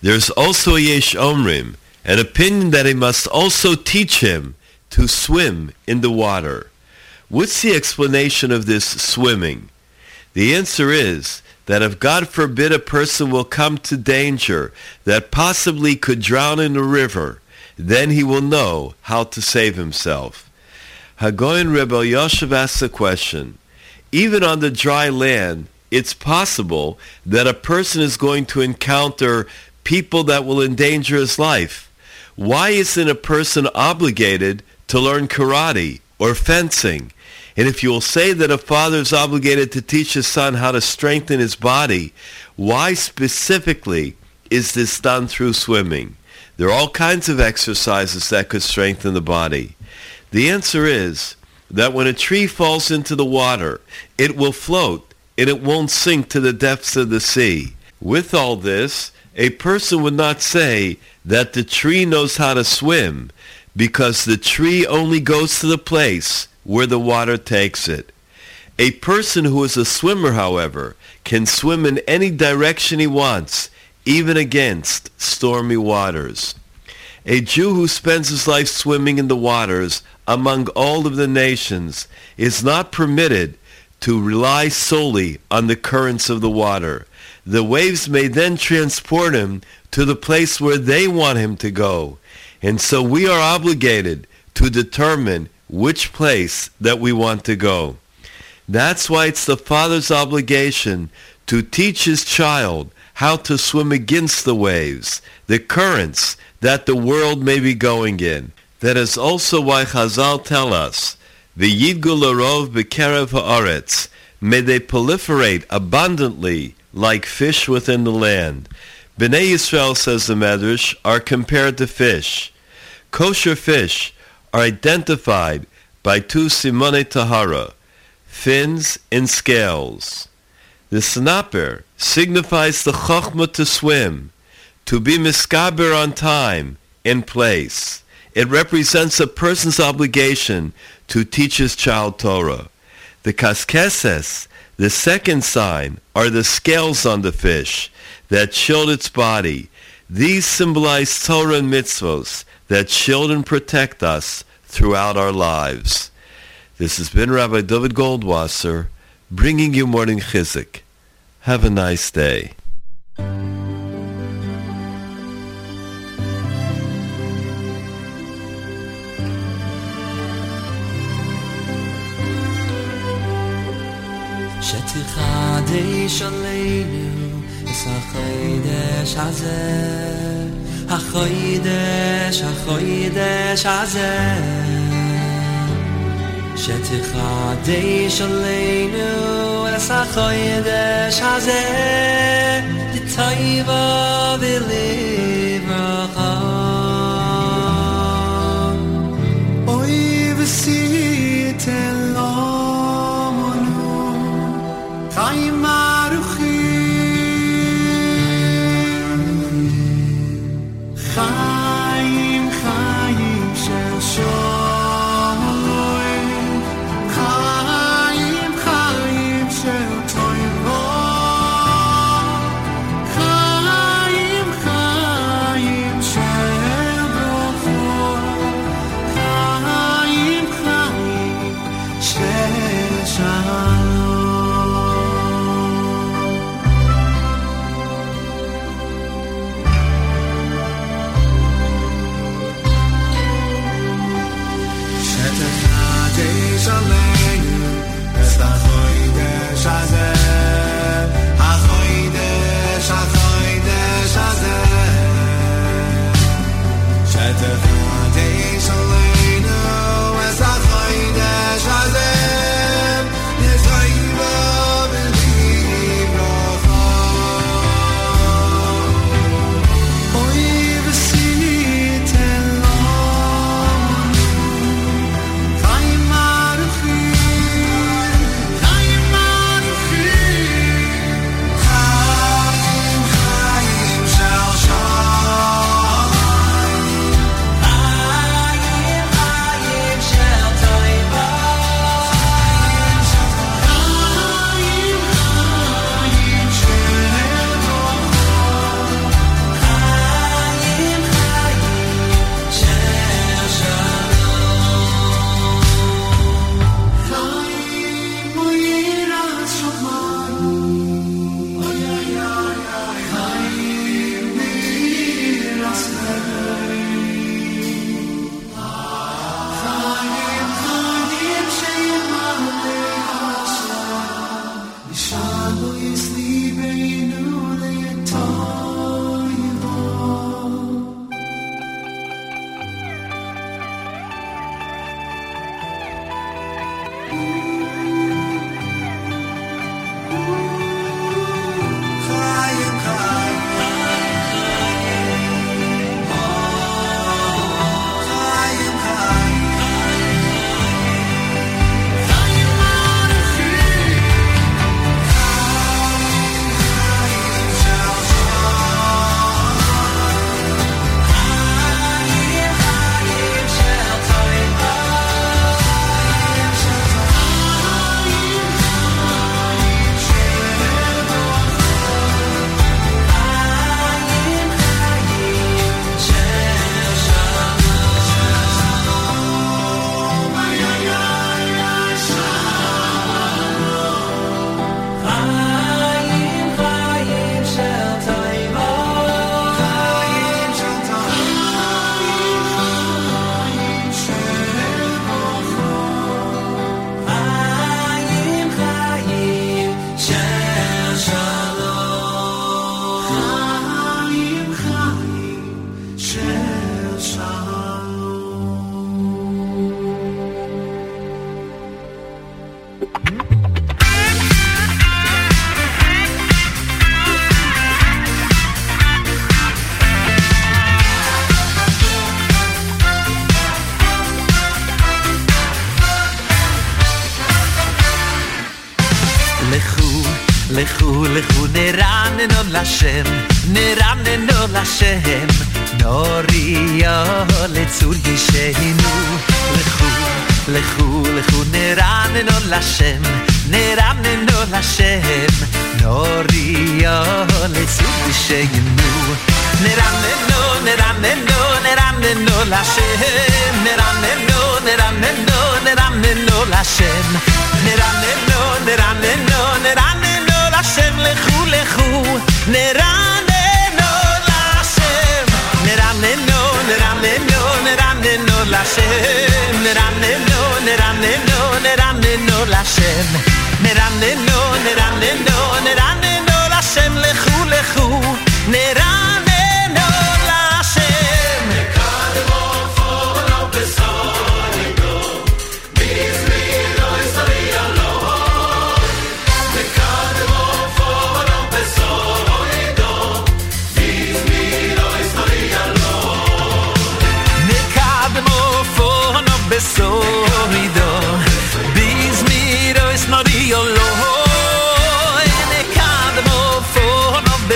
There is also a Yesh Omrim, an opinion that he must also teach him to swim in the water. What's the explanation of this swimming? The answer is that if God forbid a person will come to danger that possibly could drown in a river, then he will know how to save himself. Hagoyin Rebbe Yoshev asks the question, even on the dry land, it's possible that a person is going to encounter people that will endanger his life. Why isn't a person obligated to learn karate or fencing? And if you'll say that a father is obligated to teach his son how to strengthen his body, why specifically is this done through swimming? There are all kinds of exercises that could strengthen the body. The answer is that when a tree falls into the water, it will float and it won't sink to the depths of the sea. With all this, a person would not say that the tree knows how to swim, because the tree only goes to the place where the water takes it. A person who is a swimmer, however, can swim in any direction he wants, even against stormy waters. A Jew who spends his life swimming in the waters among all of the nations is not permitted to rely solely on the currents of the water. The waves may then transport him to the place where they want him to go. And so we are obligated to determine which place that we want to go. That's why it's the father's obligation to teach his child how to swim against the waves, the currents that the world may be going in. That is also why Chazal tell us, V'yidgu l'rov b'kerev ha'aretz, may they proliferate abundantly like fish within the land. Bnei Yisrael, says the Medrash, are compared to fish. Kosher fish are identified by two Simone Tahara, fins and scales. The snapper signifies the chokhmah to swim, to be miskaber on time and place. It represents a person's obligation to teach his child Torah. The kaskeses, the second sign, are the scales on the fish that shield its body. These symbolize Torah and mitzvos that shield and protect us throughout our lives. This has been Rabbi David Goldwasser, bringing you Morning Chizuk. Have a nice day. שתחדש עלינו את החודש הזה, החודש, החודש הזה. שתחדש עלינו את החודש הזה, לטובה ולברכה. אוי וסיתן Ay maruchim Chaim, Chaim shel sholom Chaim, Chaim shel toivah Chaim, Chaim shel brachot Chaim, Chaim shel shalom Lechu, lechu, neranenon Lashem, neranenon Lashem, Norio letzur Yishenu. Lechu, lechu, lechu, neranenon Lashem, neranenon Lashem, Norio letzur Yishenu. Neranenon, neranenon, neranenon Lashem, neranenon, neranenon, neranenon Lashem, neranenon, neranenon, neranenon. Hashem lechu lechu neraneno l'Hashem neraneno neraneno neraneno l'Hashem neraneno neraneno neraneno l'Hashem neraneno neraneno neraneno l'Hashem lechu lechu neraneno l'Hashem nekadmo fono besonigo bismillah isaiah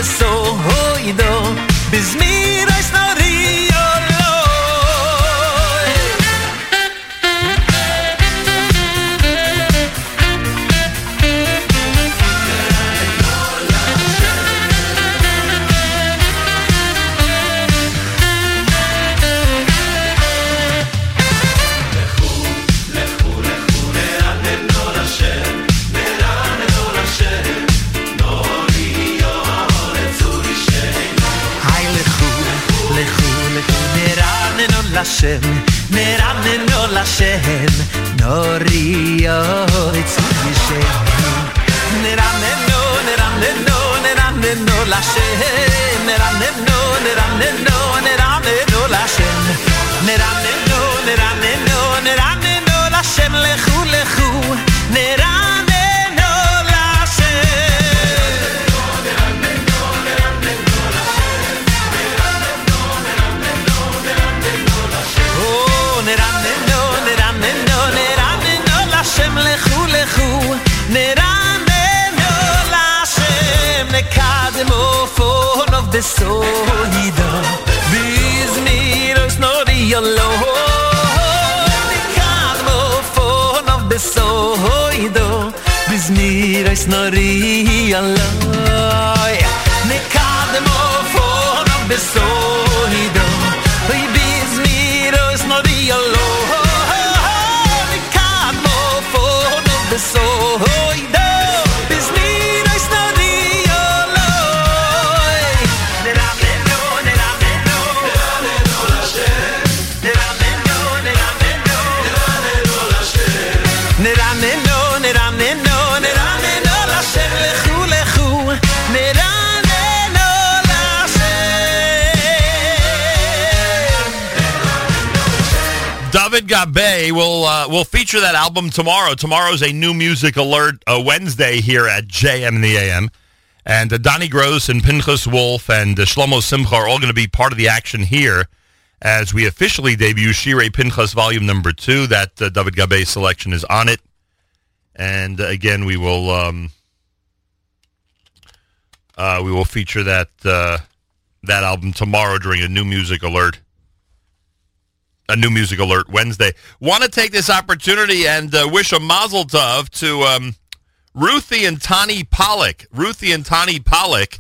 Sorido bis miro is not your loy ne kadmo for no beso hoido bis miro is not your loy Hashem, neraneno l'Hashem, norio etzuyishem. Neraneno, neraneno, neraneno l'Hashem, neraneno, neraneno, neraneno l'Hashem. Neraneno, neraneno, neraneno l'Hashem, lechu, lechu, neraneno l'Hashem. Hashem lechu lechu neraneno l'Hashem nekadem ofon of the sohido bizmiros noriolo nekadem ofon of the sohido bizmiros noriolo nekadem ofon of the sohido bizmiros noriolo so hoy do bis mir ist no dio loy ne rame no la shen ne rame no la shen lechu lechu ne rame no la shen. David Gabe will feature that album tomorrow. Tomorrow's a new music alert Wednesday here at JM in the AM. And Donnie Gross and Pinchas Wolf and Shlomo Simcha are all going to be part of the action here as we officially debut Shirei Pinchas Volume Number 2. That David Gabe selection is on it. And again, we will feature that album tomorrow during a new music alert. A new music alert Wednesday. Want to take this opportunity and wish a mazel tov to Ruthie and Tani Pollack. Ruthie and Tani Pollack,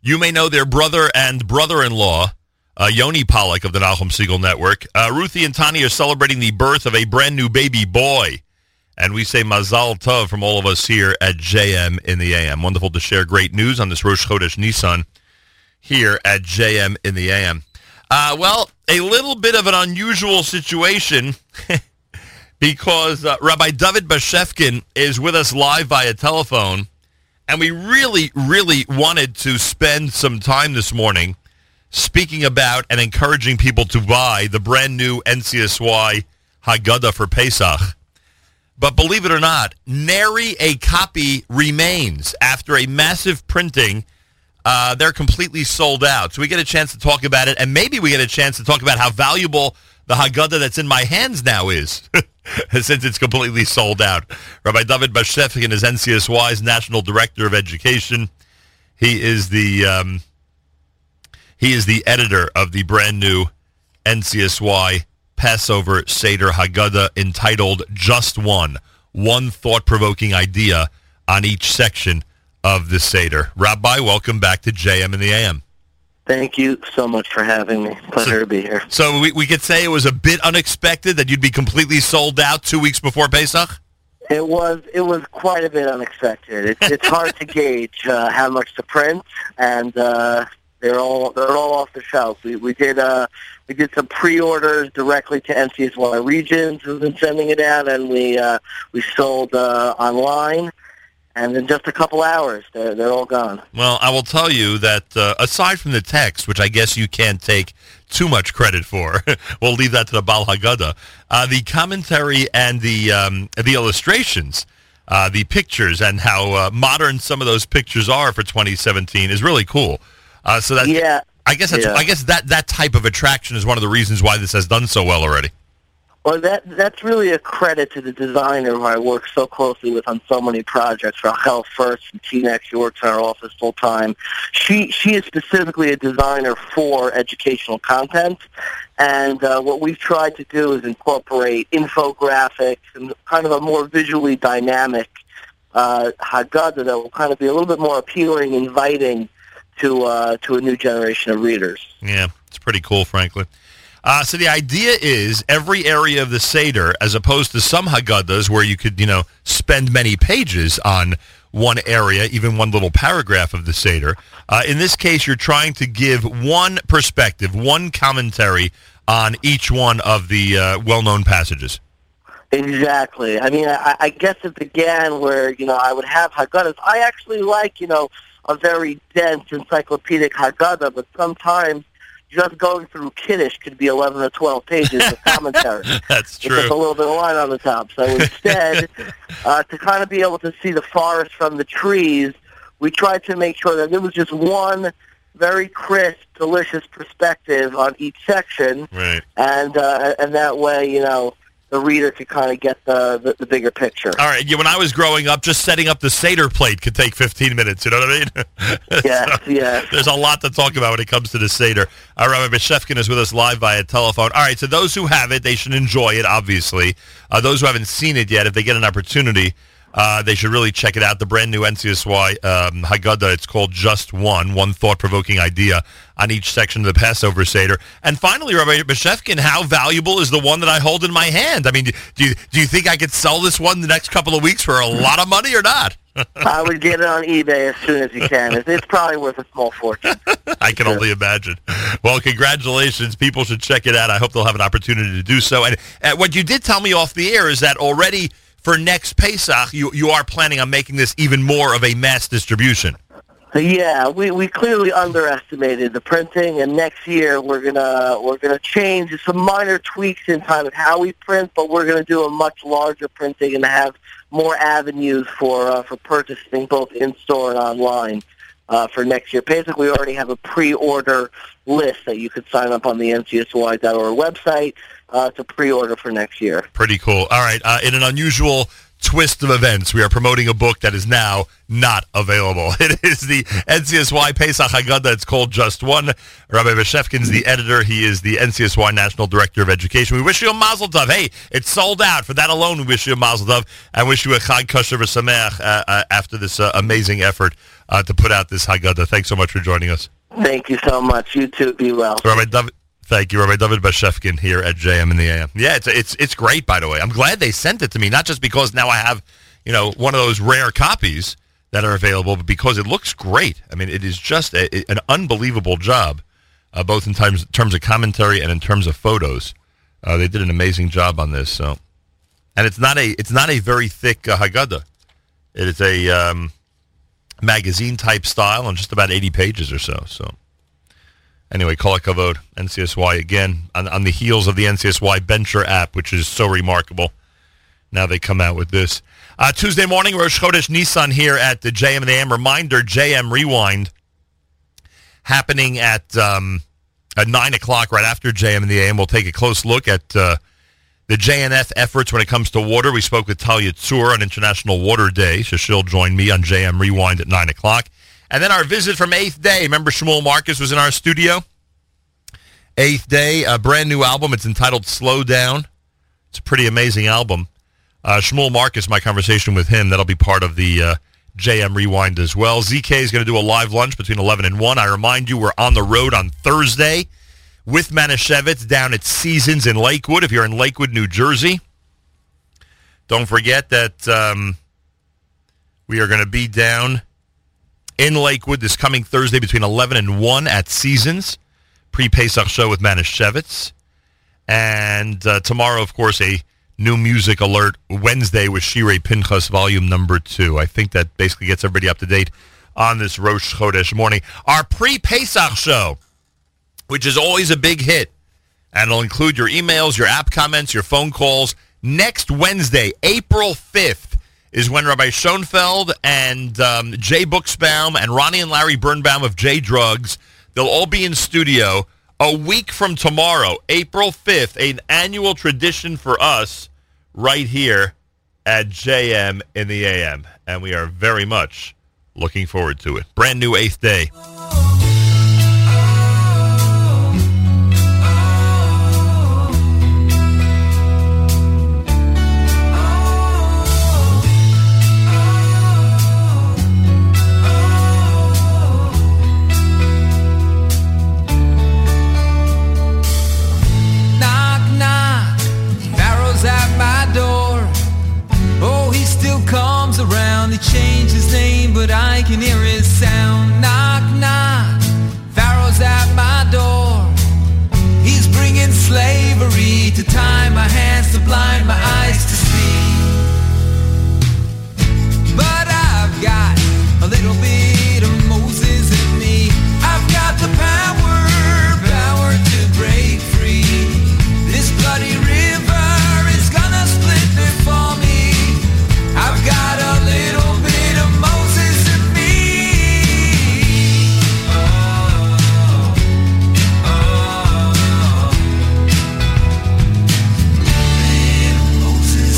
you may know their brother and brother-in-law, Yoni Pollack of the Nachum Segal Network. Ruthie and Tani are celebrating the birth of a brand new baby boy. And we say mazel tov from all of us here at JM in the AM. Wonderful to share great news on this Rosh Chodesh Nissan here at JM in the AM. Well, a little bit of an unusual situation because Rabbi David Bashevkin is with us live via telephone, and we really, really wanted to spend some time this morning speaking about and encouraging people to buy the brand new NCSY Haggadah for Pesach. But believe it or not, nary a copy remains after a massive printing. They're completely sold out. So we get a chance to talk about it, and maybe we get a chance to talk about how valuable the Haggadah that's in my hands now is, since it's completely sold out. Rabbi David Bashevkin is NCSY's National Director of Education. He is the editor of the brand new NCSY Passover Seder Haggadah entitled Just One Thought-Provoking Idea on Each Section of the Seder. Rabbi, welcome back to JM and the AM. Thank you so much for having me. Pleasure to be here. So we could say it was a bit unexpected that you'd be completely sold out 2 weeks before Pesach? It was quite a bit unexpected. It's hard to gauge how much to print, and they're all off the shelf. We did some pre-orders directly to NCSY Regions, who've been sending it out, and we sold online. And in just a couple hours, they're all gone. Well, I will tell you that aside from the text, which I guess you can't take too much credit for, we'll leave that to the Baal Haggadah, the commentary and the illustrations, the pictures, and how modern some of those pictures are for 2017 is really cool. I guess that type of attraction is one of the reasons why this has done so well already. Well, that's really a credit to the designer who I work so closely with on so many projects. Rachel First from T-Nex, she works in our office full-time. She is specifically a designer for educational content, and what we've tried to do is incorporate infographics and kind of a more visually dynamic Haggadah that will kind of be a little bit more appealing, inviting to a new generation of readers. Yeah, it's pretty cool, frankly. So the idea is every area of the Seder, as opposed to some Haggadahs where you could, spend many pages on one area, even one little paragraph of the Seder. In this case, you're trying to give one perspective, one commentary on each one of the well-known passages. Exactly. I mean, I guess it began where, I would have Haggadahs. I actually like, a very dense encyclopedic Haggadah, but sometimes just going through Kiddush could be 11 or 12 pages of commentary. That's true. It's just a little bit of line on the top. So instead, to kind of be able to see the forest from the trees, we tried to make sure that there was just one very crisp, delicious perspective on each section. Right. And that way, the reader could kind of get the bigger picture. All right. Yeah, when I was growing up, just setting up the Seder plate could take 15 minutes. You know what I mean? Yes, so, yes. There's a lot to talk about when it comes to the Seder. Rabbi Beshevkin is with us live via telephone. All right. So those who have it, they should enjoy it, obviously. Those who haven't seen it yet, if they get an opportunity, they should really check it out. The brand new NCSY Haggadah, it's called Just One Thought-Provoking Idea on each section of the Passover Seder. And finally, Rabbi Beshevkin, how valuable is the one that I hold in my hand? I mean, do you think I could sell this one the next couple of weeks for a lot of money or not? I would get it on eBay as soon as you can. It's probably worth a small fortune. I can only imagine. Well, congratulations. People should check it out. I hope they'll have an opportunity to do so. And what you did tell me off the air is that already for next Pesach, you are planning on making this even more of a mass distribution. Yeah, we clearly underestimated the printing, and next year we're gonna change some minor tweaks in time of how we print, but we're gonna do a much larger printing and have more avenues for purchasing both in store and online for next year. Basically, we already have a pre-order list that you could sign up on the NCSY.org website to pre-order for next year. Pretty cool. All right, in an unusual twist of events, we are promoting a book that is now not available. It is the NCSY Pesach Haggadah. It's called Just One. Rabbi Beshevkin's the editor. He is the NCSY National Director of Education. We wish you a mazel tov. Hey, it's sold out. For that alone, we wish you a mazel tov and wish you a chag kosher v'sameach after this amazing effort to put out this Haggadah. Thanks so much for joining us. Thank you so much. You too. Be well. Rabbi David. Thank you, Rabbi David Beshevkin here at JM in the AM. Yeah, it's great, by the way. I'm glad they sent it to me, not just because now I have, one of those rare copies that are available, but because it looks great. I mean, it is just an unbelievable job, both in terms of commentary and in terms of photos. They did an amazing job on this. So, and it's not a very thick Haggadah. It is a magazine type style, and just about 80 pages or so. So. Anyway, Kol HaKavod, NCSY again, on the heels of the NCSY Bencher app, which is so remarkable. Now they come out with this. Tuesday morning, Rosh Chodesh Nissan here at the JM and AM. Reminder, JM Rewind happening at at 9 o'clock right after JM in the AM. We'll take a close look at the JNF efforts when it comes to water. We spoke with Talia Tzur on International Water Day, so she'll join me on JM Rewind at 9 o'clock. And then our visit from Eighth Day. Remember Shmuel Marcus was in our studio? Eighth Day, a brand new album. It's entitled Slow Down. It's a pretty amazing album. Shmuel Marcus, my conversation with him, that'll be part of the JM Rewind as well. ZK is going to do a live lunch between 11 and 1. I remind you, we're on the road on Thursday with Manischewitz down at Seasons in Lakewood, if you're in Lakewood, New Jersey. Don't forget that we are going to be down in Lakewood this coming Thursday between 11 and 1 at Seasons, pre-Pesach show with Manischewitz. And tomorrow, of course, a new music alert Wednesday with Shirei Pinchas, volume number 2. I think that basically gets everybody up to date on this Rosh Chodesh morning. Our pre-Pesach show, which is always a big hit, and it'll include your emails, your app comments, your phone calls. Next Wednesday, April 5th, is when Rabbi Schoenfeld and Jay Booksbaum and Ronnie and Larry Birnbaum of J Drugs, they'll all be in studio. A week from tomorrow, April 5th, an annual tradition for us right here at JM in the AM. And we are very much looking forward to it. Brand new Eighth Day. He changed his name, but I can hear his sound. Knock, knock, Pharaoh's at my door. He's bringing slavery to tie my hands, to blind my eyes to see. But I've got a little bit of Moses in me. I've got the power to break free. This bloody river is gonna split before me. I've got a little bit of Moses in me. Oh, oh, oh. Little Moses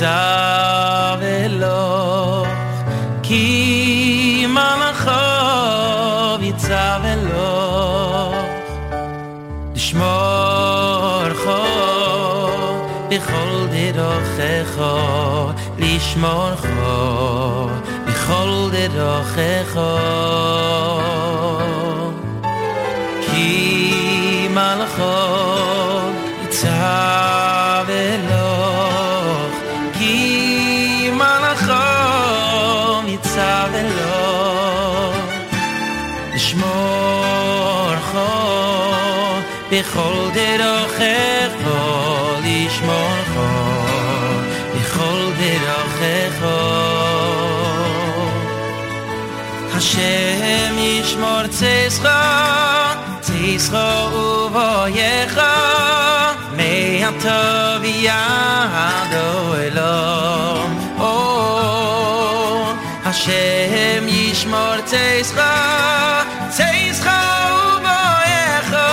Tzav Eloch Ki Malachov Yitzav Eloch Lishmorcho Bechol Derochecho Lishmorcho Bechol Derochecho Ki Malachov Yitzav Eloch Bechol derochecho lishmorcho Bechol derochecho Hashem yishmor tzescha Tzescha uvoyecha Me'ato v'yado elo Hashem yishmor tzescha Tzescha uvoyecha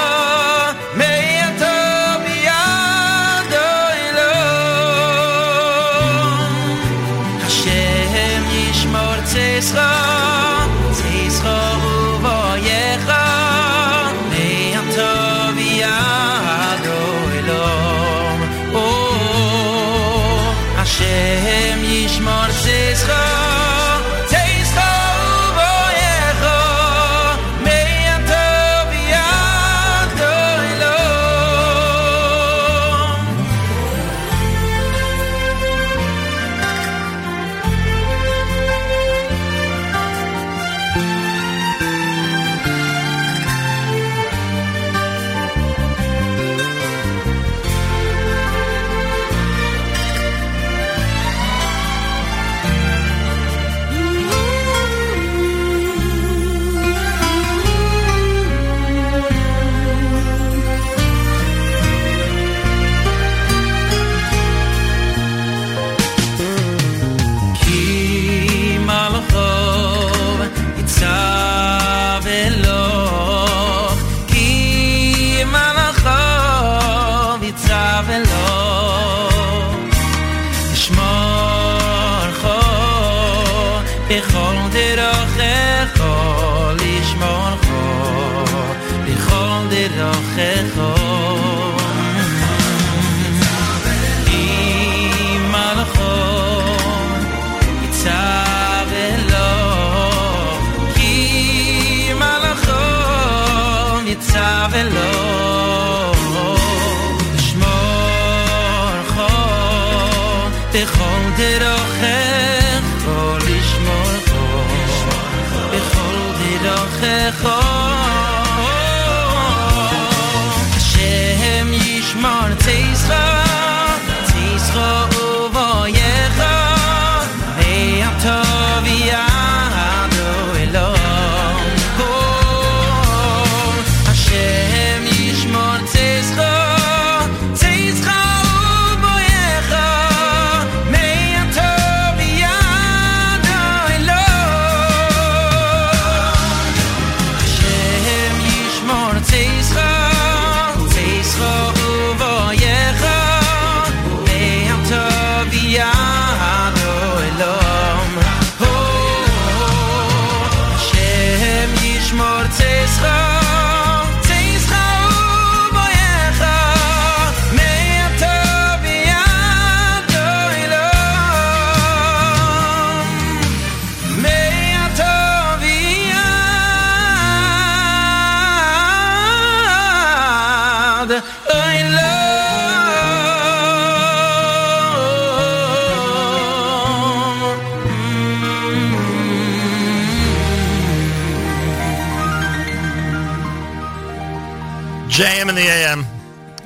JM in the AM,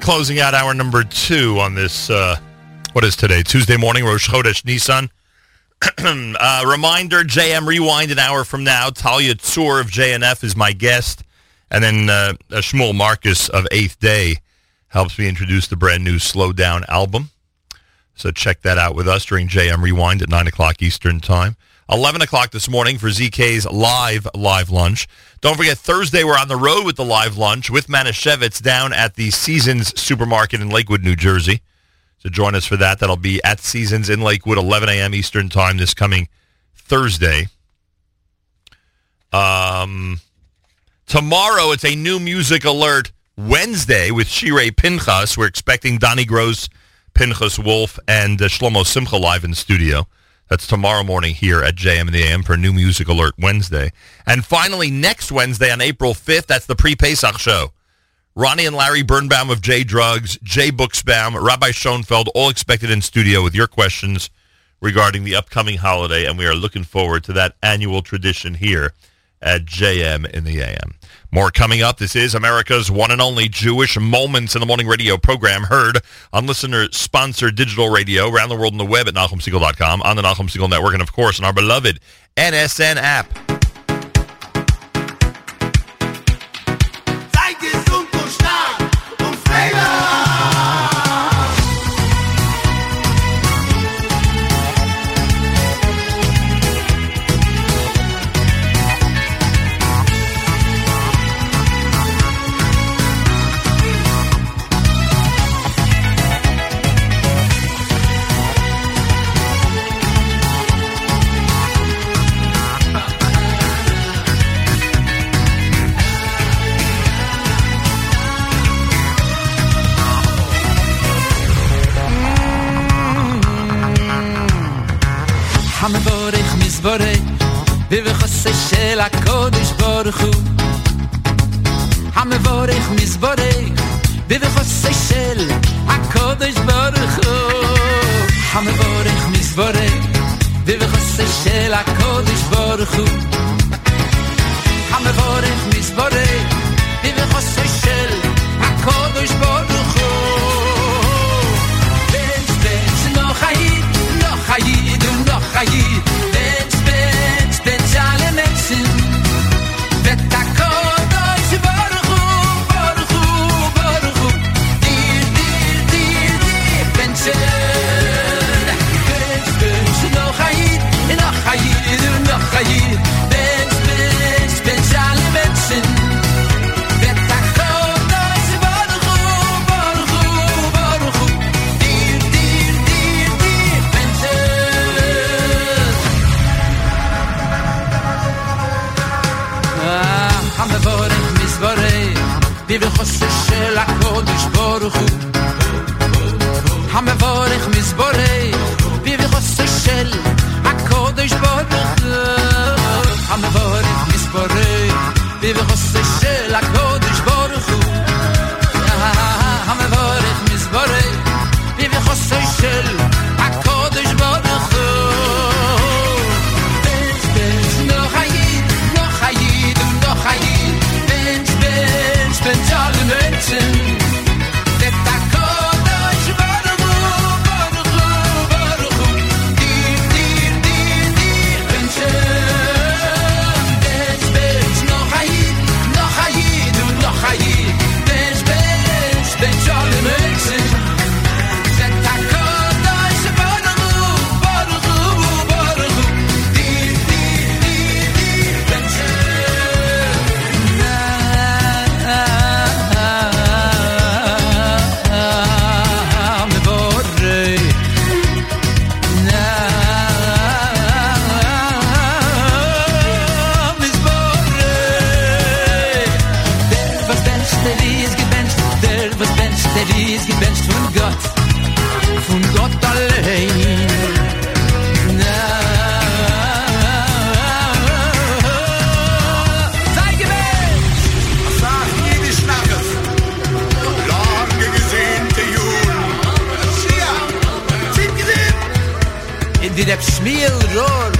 closing out hour number two on this, what is today, Tuesday morning, Rosh Chodesh Nissan. Reminder, JM Rewind an hour from now. Talia Tsur of JNF is my guest. And then Shmuel Marcus of Eighth Day helps me introduce the brand new Slow Down album. So check that out with us during JM Rewind at 9 o'clock Eastern Time. 11 o'clock this morning for ZK's live lunch. Don't forget, Thursday we're on the road with the live lunch with Manischewitz down at the Seasons Supermarket in Lakewood, New Jersey. So join us for that. That'll be at Seasons in Lakewood, 11 a.m. Eastern Time this coming Thursday. Tomorrow, it's a new music alert Wednesday with Shirei Pinchas. We're expecting Donnie Gross, Pinchas Wolf, and Shlomo Simcha live in the studio. That's tomorrow morning here at JM and the AM for New Music Alert Wednesday. And finally, next Wednesday on April 5th, that's the pre-Pesach show. Ronnie and Larry Birnbaum of J Drugs, Jay Booksbaum, Rabbi Schoenfeld, all expected in studio with your questions regarding the upcoming holiday. And we are looking forward to that annual tradition here at JM in the AM. More coming up. This is America's one and only Jewish Moments in the Morning radio program, heard on listener-sponsored digital radio, around the world on the web at NachumSegal.com, on the Nachum Segal Network, and, of course, on our beloved NSN app. La kodesh borchu Hamevorech mizborech Bivechose shel Ha kodesh borchu Hamevorech mizborech Bivechose shel Ha kodesh borchu Hamevorech mizborech Bivechose shel Ha kodesh borchu Benz, benz, no chayid, und no chayid Benz, benz, benz, alle Menschen המבורך מזבורי בבחוסו של הקודש ברוך המבורך מזבורי בבחוסו של הקודש ברוך המבורך מזבורי בבחוסו של הקודש ברוך בנץ בנץ לא חייד לא חייד ולא חייד בנץ בנץ בנץ על בנצים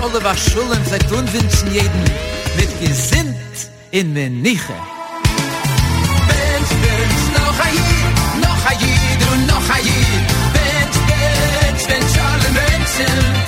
Oliver Schulen seit unwünschen jeden mit gesinnt in Meniche. Benz, Benz, noch ein Jid und noch ein Jid. Benz, Benz, Benz, alle Menschen.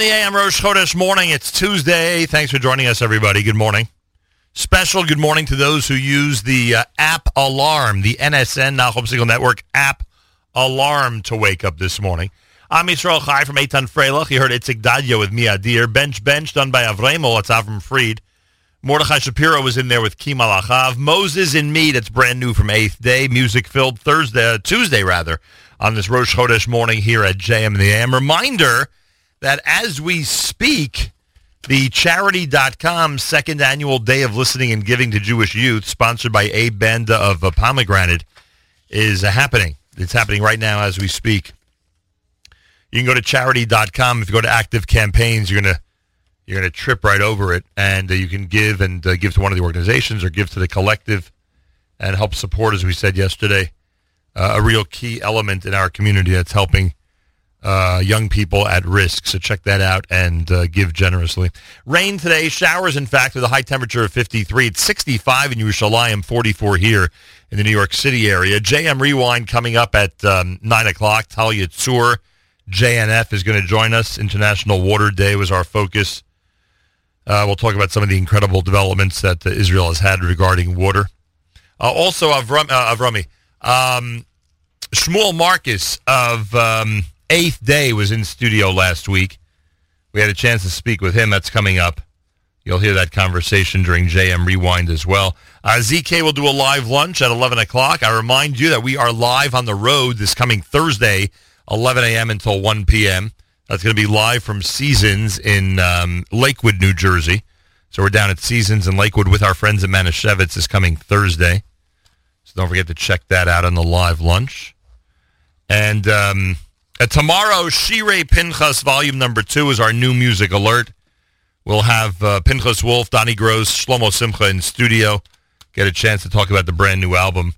7 a.m. Rosh Chodesh morning. It's Tuesday. Thanks for joining us, everybody. Good morning. Special good morning to those who use the app Alarm, the NSN, Nachum Segal Network app Alarm to wake up this morning. I'm Yisrael Chai from Eitan Freilach. You heard Itzik Dadya with Mia Adir. Bench, done by Avremo. That's Avram Fried. Mordechai Shapiro was in there with Kim Alachav. Moses in Me, that's brand new from Eighth Day. Music-filled Tuesday, on this Rosh Chodesh morning here at JM in the AM. Reminder that as we speak, the Charity.com second annual Day of Listening and Giving to Jewish Youth, sponsored by A Bend of Pomegranate, is happening. It's happening right now as we speak. You can go to Charity.com. If you go to Active Campaigns, you're going to trip right over it, and you can give and give to one of the organizations or give to the collective and help support, as we said yesterday, a real key element in our community that's helping young people at risk. So check that out and give generously. Rain today, showers, in fact, with a high temperature of 53. It's 65 in Yerushalayim, 44 here in the New York City area. JM Rewind coming up at 9 o'clock. Talia Tzur, JNF, is going to join us. International Water Day was our focus. We'll talk about some of the incredible developments that Israel has had regarding water. Also, Avrami, Shmuel Marcus of Eighth Day was in studio last week. We had a chance to speak with him. That's coming up. You'll hear that conversation during JM Rewind as well. ZK will do a live lunch at 11 o'clock. I remind you that we are live on the road this coming Thursday, 11 a.m. until 1 p.m., That's going to be live from Seasons in Lakewood, New Jersey. So we're down at Seasons in Lakewood with our friends at Manischewitz this coming Thursday. So don't forget to check that out on the live lunch. And tomorrow, Shirei Pinchas Volume Number 2 is our new music alert. We'll have Pinchas Wolf, Donnie Gross, Shlomo Simcha in studio. Get a chance to talk about the brand new album.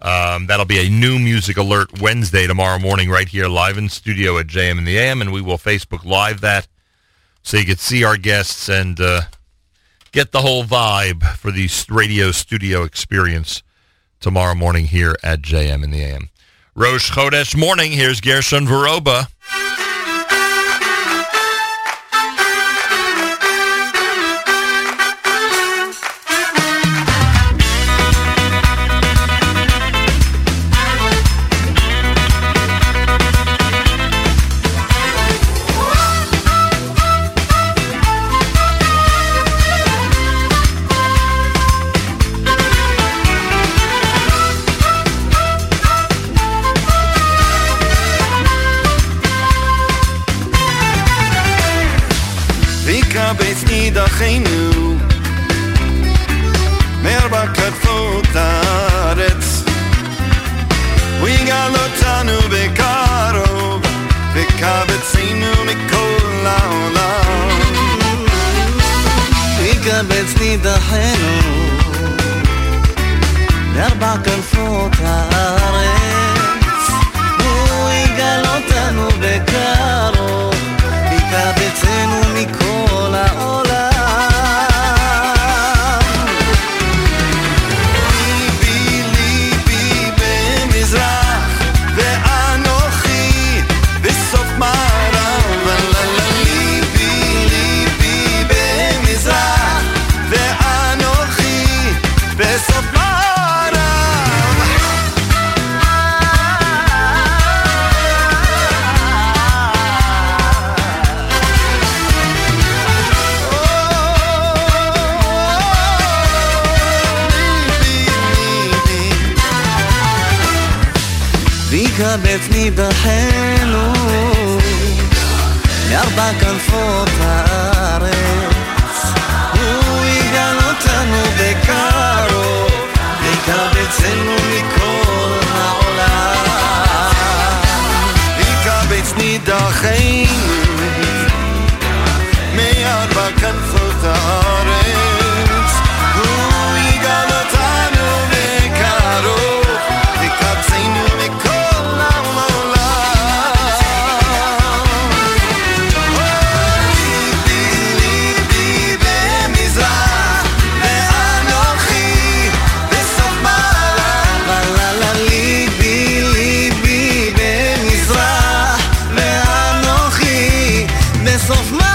That'll be a new music alert Wednesday tomorrow morning right here live in studio at JM and the AM, and we will Facebook Live that so you can see our guests and get the whole vibe for the radio studio experience tomorrow morning here at JM and the AM. Rosh Chodesh morning, here's Gershon Varoba. דחינו מארבע כתפות הארץ הוא יגאל אותנו בקרוב וקבצנו מכל העולם וקבץ נדחנו מארבע כתפות הארץ הוא יגאל אותנו בקרוב וקבצנו מכל העולם קבץ נדחנו מארבע כנפות הארץ הוא יגאל אותנו בקרוב וקבצנו מכל העולם וקבץ נדחנו מארבע כנפות הארץ הוא יגאל אותנו בקרוב וקבצנו of my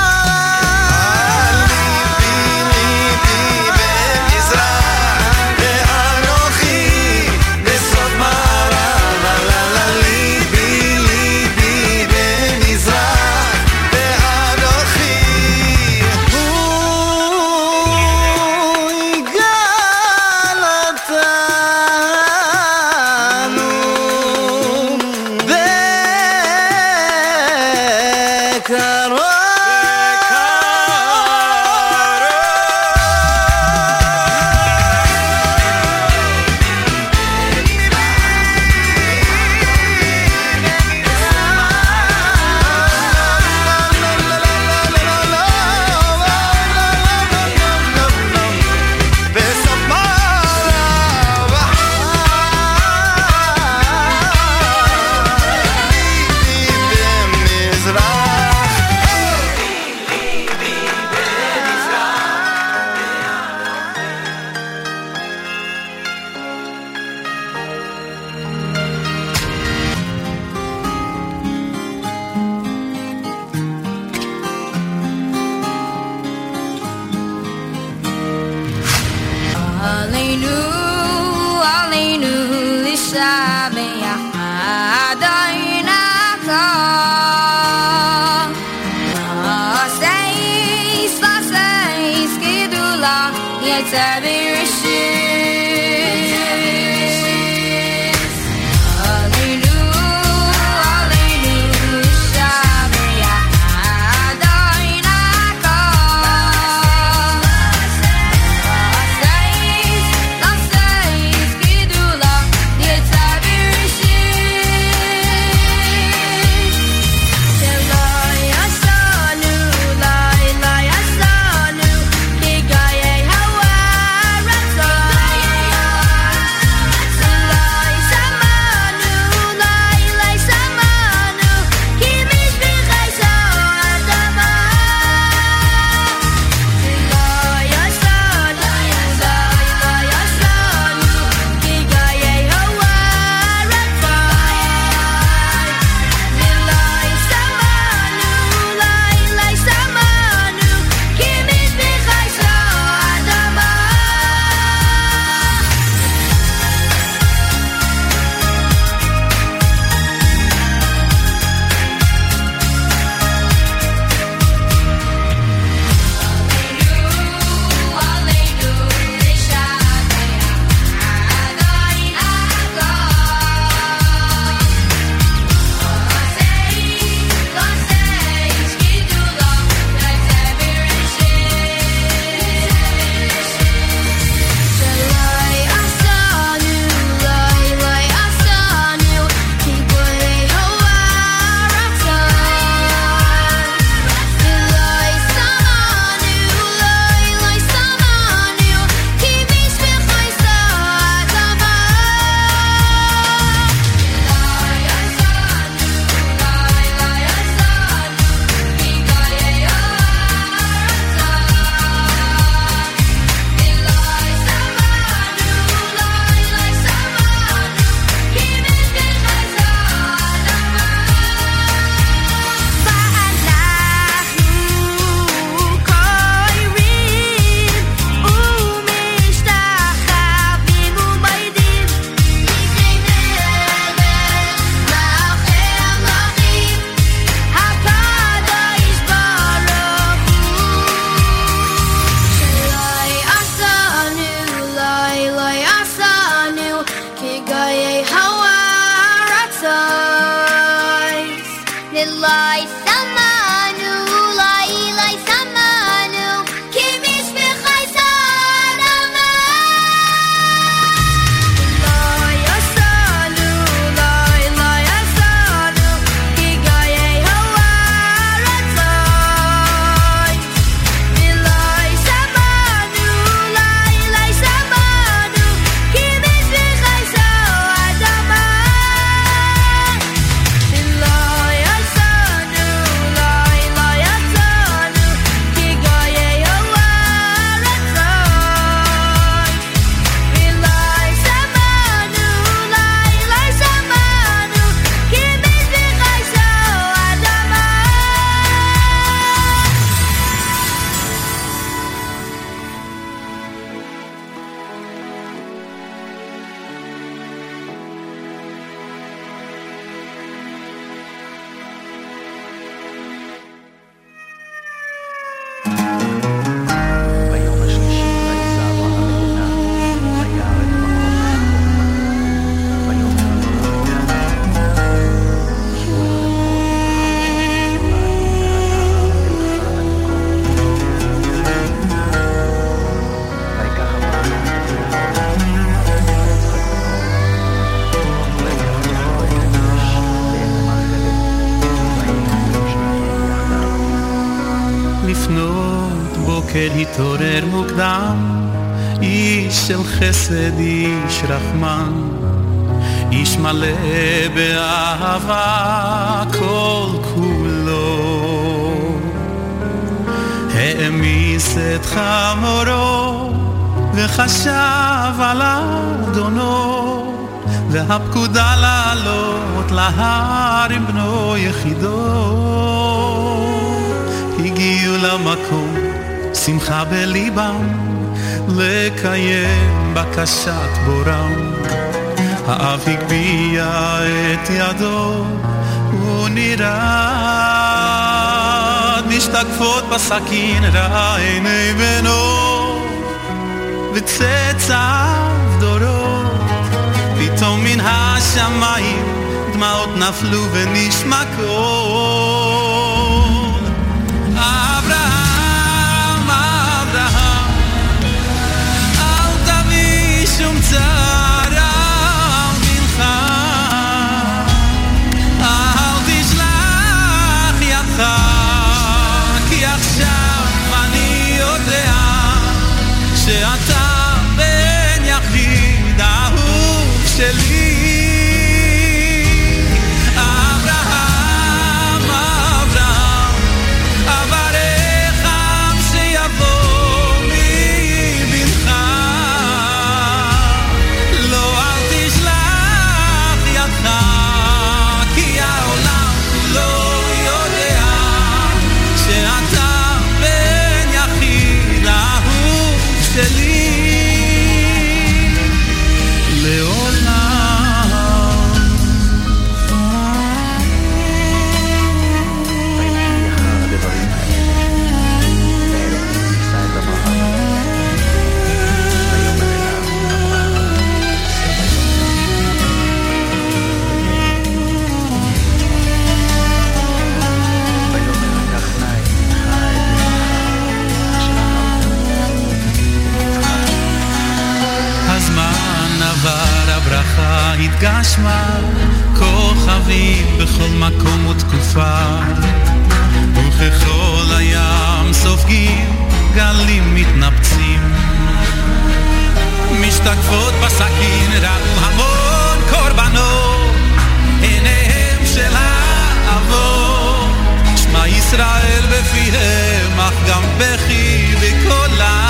חסד איש רחמן, איש מלא באהבה כל כולו, העמיס את חמורו וחשב על אדונו, והפקודה לעלות להר עם בנו יחידו. הגיעו למקום שמחה בליבם, לקיים בקשת בורם. האב הגביע את ידו ונרד, משתקפות בסכין רעיני בנו, בצצעיו דורות פתאום מן השמיים דמעות נפלו ונשמקות אברהם, אברהם אל תביא שום צער על בנך אל תשלח ידך כי עכשיו אני יודע שאתה התגשמה כוכבים בכל מקום ותקופה וככל הים סופגים גלים מתנפצים משתקפות בסכין ראו המון קורבנות עיניהם של האבות שמע ישראל בפיהם אך גם בכי וקולה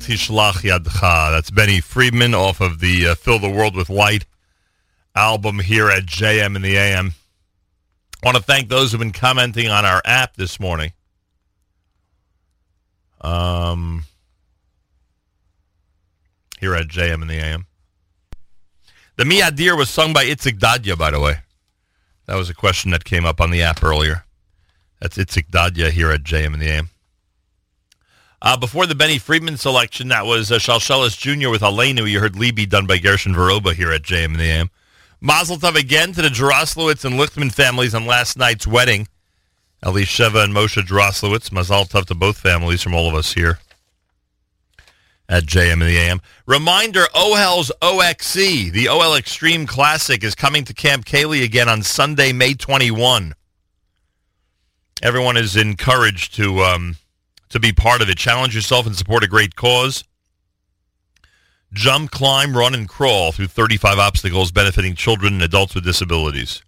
Tishlach Yadcha. That's Benny Friedman off of the Fill the World with Light album here at JM in the AM. I want to thank those who have been commenting on our app this morning. Here at JM in the AM. The Mi Adir was sung by Itzik Dadya, by the way. That was a question that came up on the app earlier. That's Itzik Dadya here at JM in the AM. Before the Benny Friedman selection, that was Shalshelis Jr. with Aleinu. You heard Libby done by Gershon Veroba here at JM and the AM. Mazel Tov again to the Jaroslowitz and Lichtman families on last night's wedding. Elisheva and Moshe Jaroslowitz. Mazel Tov to both families from all of us here at JM and the AM. Reminder, Ohel's OXC, the OL Extreme Classic, is coming to Camp Cayley again on Sunday, May 21. Everyone is encouraged to be part of it. Challenge yourself and support a great cause. Jump, climb, run, and crawl through 35 obstacles benefiting children and adults with disabilities.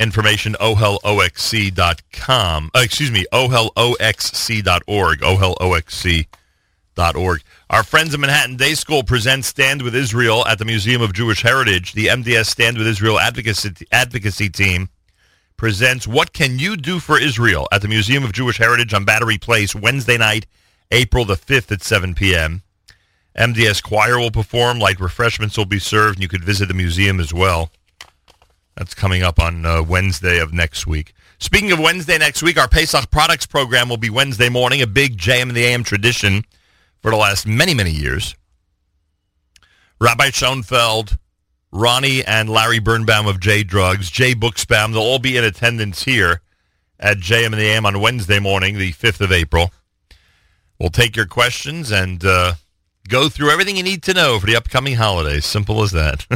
Information, oheloxc.com. Oheloxc.org. Oheloxc.org. Our friends at Manhattan Day School present Stand with Israel at the Museum of Jewish Heritage. The MDS Stand with Israel advocacy team presents What Can You Do for Israel at the Museum of Jewish Heritage on Battery Place Wednesday night, April the 5th at 7 p.m. MDS Choir will perform, light refreshments will be served, and you could visit the museum as well. That's coming up on Wednesday of next week. Speaking of Wednesday next week, our Pesach products program will be Wednesday morning, a big JM in the AM tradition for the last many, many years. Rabbi Schoenfeld, Ronnie and Larry Birnbaum of J Drugs, Jay Booksbaum, they'll all be in attendance here at JM and the AM on Wednesday morning, the 5th of April. We'll take your questions and go through everything you need to know for the upcoming holidays. Simple as that.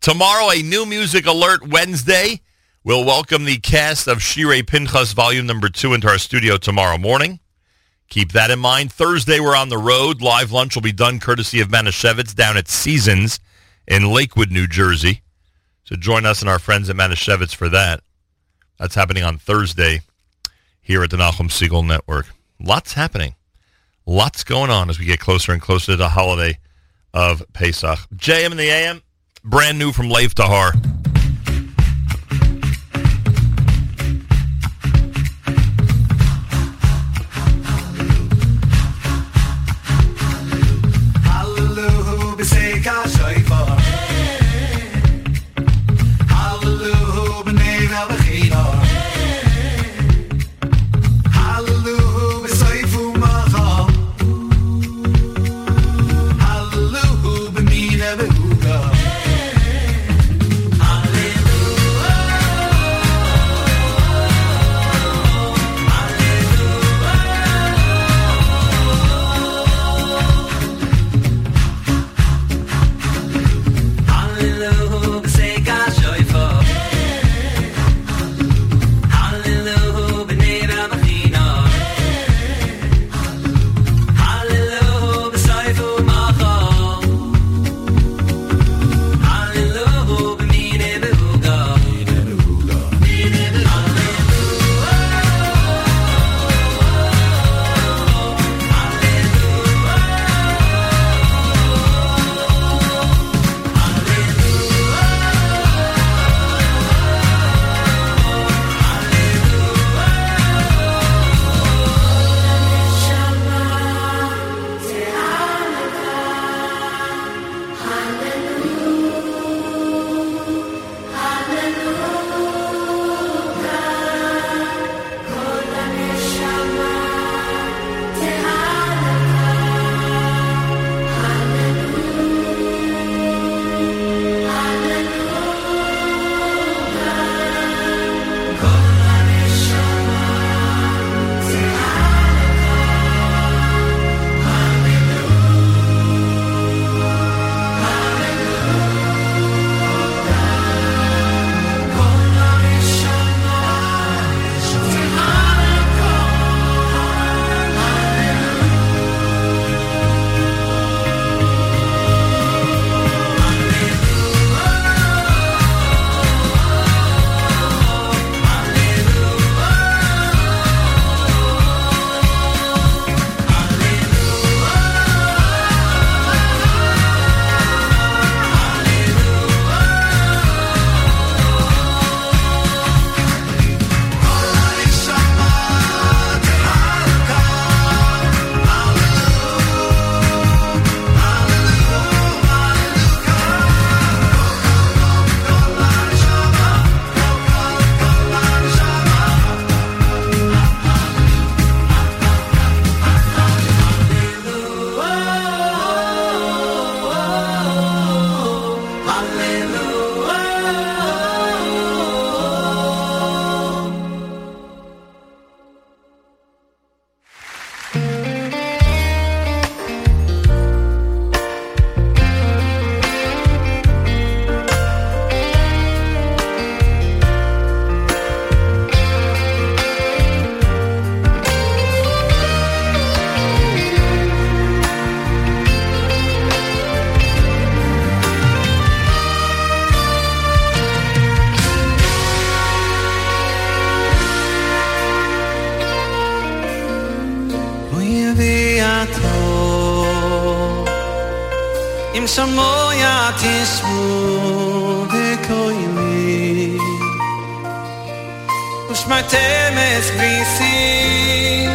Tomorrow, a new music alert Wednesday. We'll welcome the cast of Shirei Pinchas Volume Number 2 into our studio tomorrow morning. Keep that in mind. Thursday, we're on the road. Live lunch will be done courtesy of Manischewitz down at Seasons in Lakewood, New Jersey. So join us and our friends at Manischewitz for that. That's happening on Thursday here at the Nachum Segal Network. Lots happening. Lots going on as we get closer and closer to the holiday of Pesach. JM and the AM, brand new from Lev Tahor. Shamoyat ismu bekoymi ושמתם אסביסים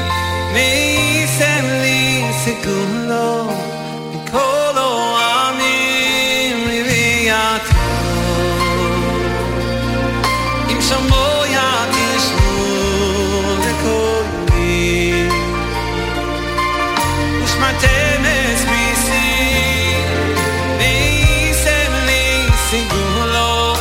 מייסם לי סגולו מכל העמים לביאתו אם שמויה תשמעו לקולי ושמתם אסביסים מייסם לי סגולו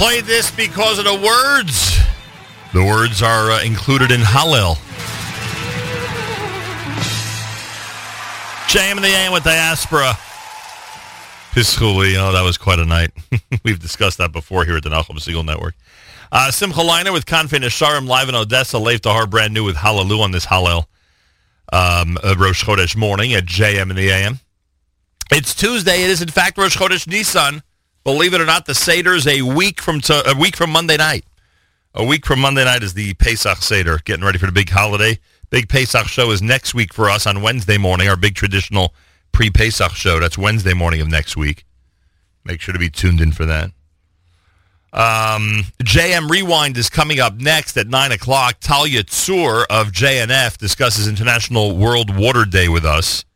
Play this because of the words. The words are included in Hallel. Jam in the AM with Diaspora. Piskuli, that was quite a night. We've discussed that before here at the Nachum Segal Network. Simcha Liner with Kanfei Nesharim live in Odessa. Lev Tahor brand new with Hallelu on this Hallel. Rosh Chodesh morning at JM in the AM. It's Tuesday. It is, in fact, Rosh Chodesh Nissan. Believe it or not, the Seder is a week from Monday night. A week from Monday night is the Pesach Seder, getting ready for the big holiday. Big Pesach show is next week for us on Wednesday morning, our big traditional pre-Pesach show. That's Wednesday morning of next week. Make sure to be tuned in for that. JM Rewind is coming up next at 9 o'clock. Talia Tsur of JNF discusses International World Water Day with us.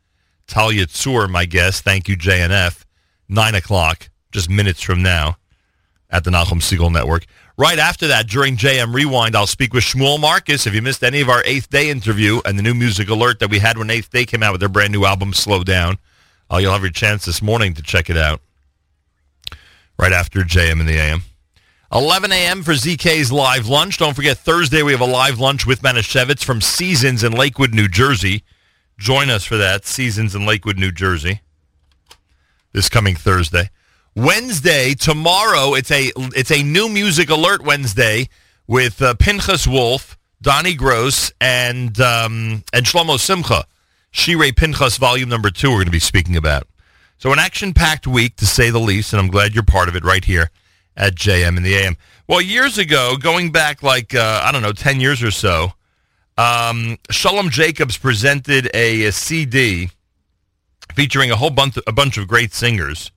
Talia Tsur, my guest. Thank you, JNF. 9 o'clock. Just minutes from now at the Nachum Segal Network. Right after that, during JM Rewind, I'll speak with Shmuel Marcus. If you missed any of our Eighth Day interview and the new music alert that we had when Eighth Day came out with their brand new album, Slow Down, you'll have your chance this morning to check it out. Right after JM in the AM. 11 a.m. for ZK's Live Lunch. Don't forget, Thursday we have a live lunch with Manischewitz from Seasons in Lakewood, New Jersey. Join us for that, Seasons in Lakewood, New Jersey, this coming Thursday. Wednesday, tomorrow, it's a new music alert Wednesday with Pinchas Wolf, Donnie Gross, and Shlomo Simcha. Shirei Pinchas Volume Number 2 we're going to be speaking about. So an action-packed week, to say the least, and I'm glad you're part of it right here at JM in the AM. Well, years ago, going back like, 10 years or so, Shalom Jacobs presented a CD featuring a bunch of great singers.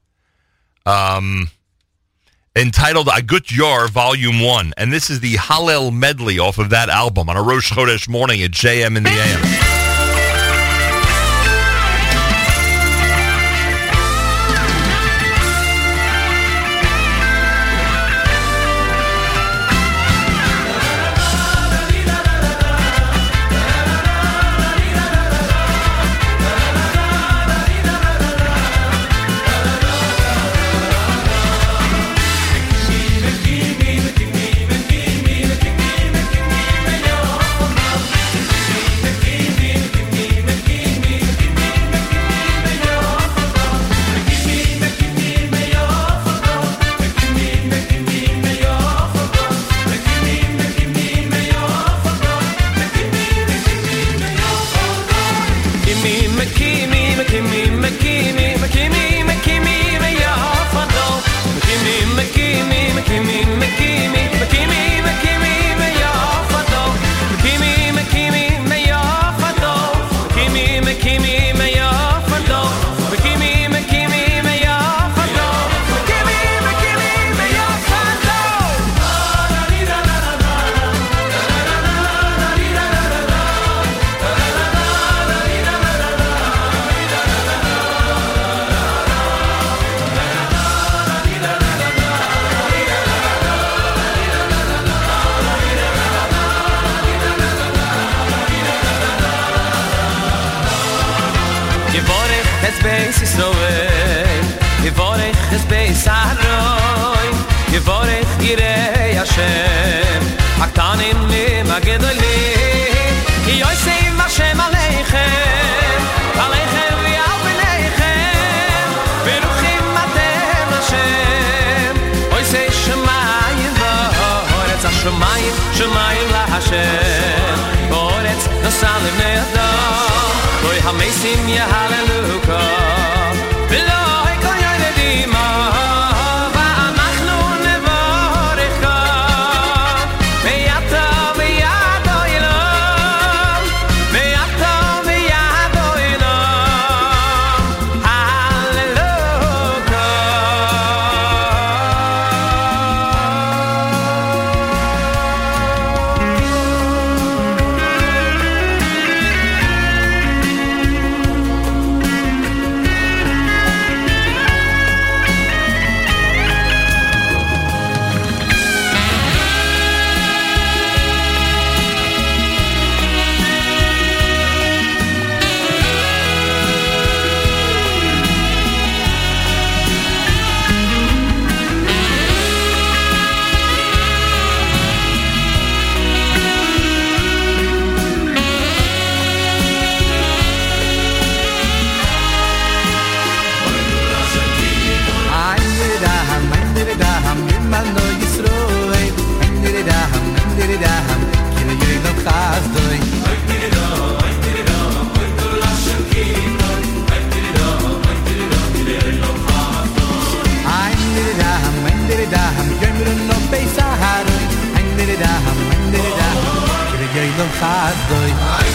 Entitled Agut Yor Volume 1, and this is the Hallel medley off of that album on a Rosh Chodesh morning at JM in the AM. beis Yisroel Yevorech es beis Aharoi Yevorech yirei Hashem Aktanim im hagedolim Yoyseim Hashem aleichem Aleichem v'yal b'neichem Beruchim atem Hashem Oysei shemayim v'horetz Hashemayim, shemayim laHashem V'horetz nosal ibnei adam Boy hamesim ya hallelujah Bilo ikon yedima va anachnu nevarcha Beyata beyado ilam hallelujah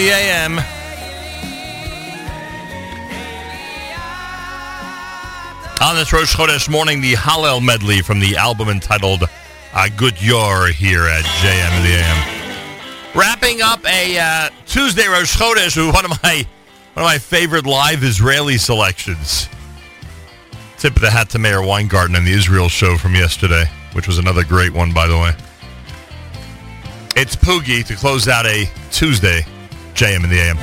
the a.m. On this Rosh Chodesh morning, the Hallel medley from the album entitled A Good Yor here at JM in the a.m. Wrapping up a Tuesday Rosh Chodesh with one of my favorite live Israeli selections. Tip of the hat to Mayor Weingarten and the Israel show from yesterday, which was another great one, by the way. It's Poogie to close out a Tuesday JM in the AM.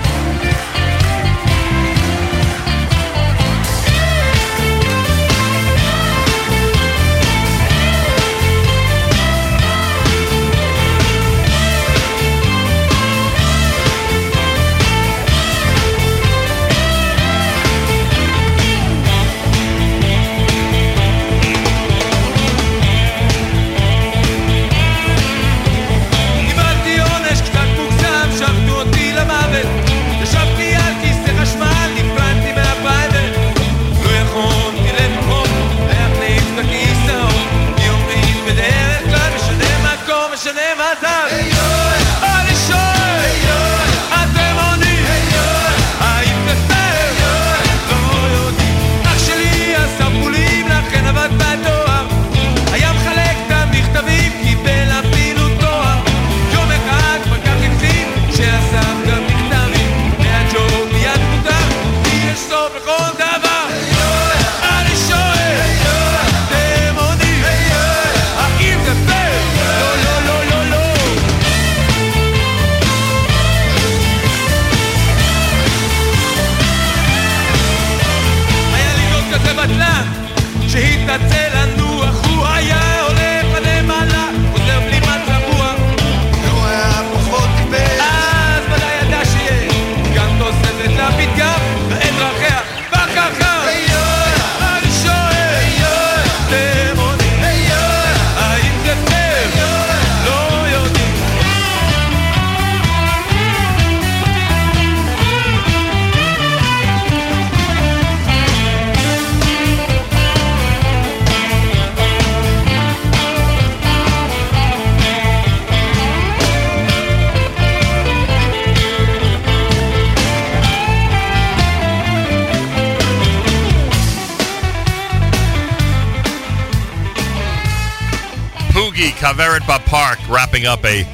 Park wrapping up a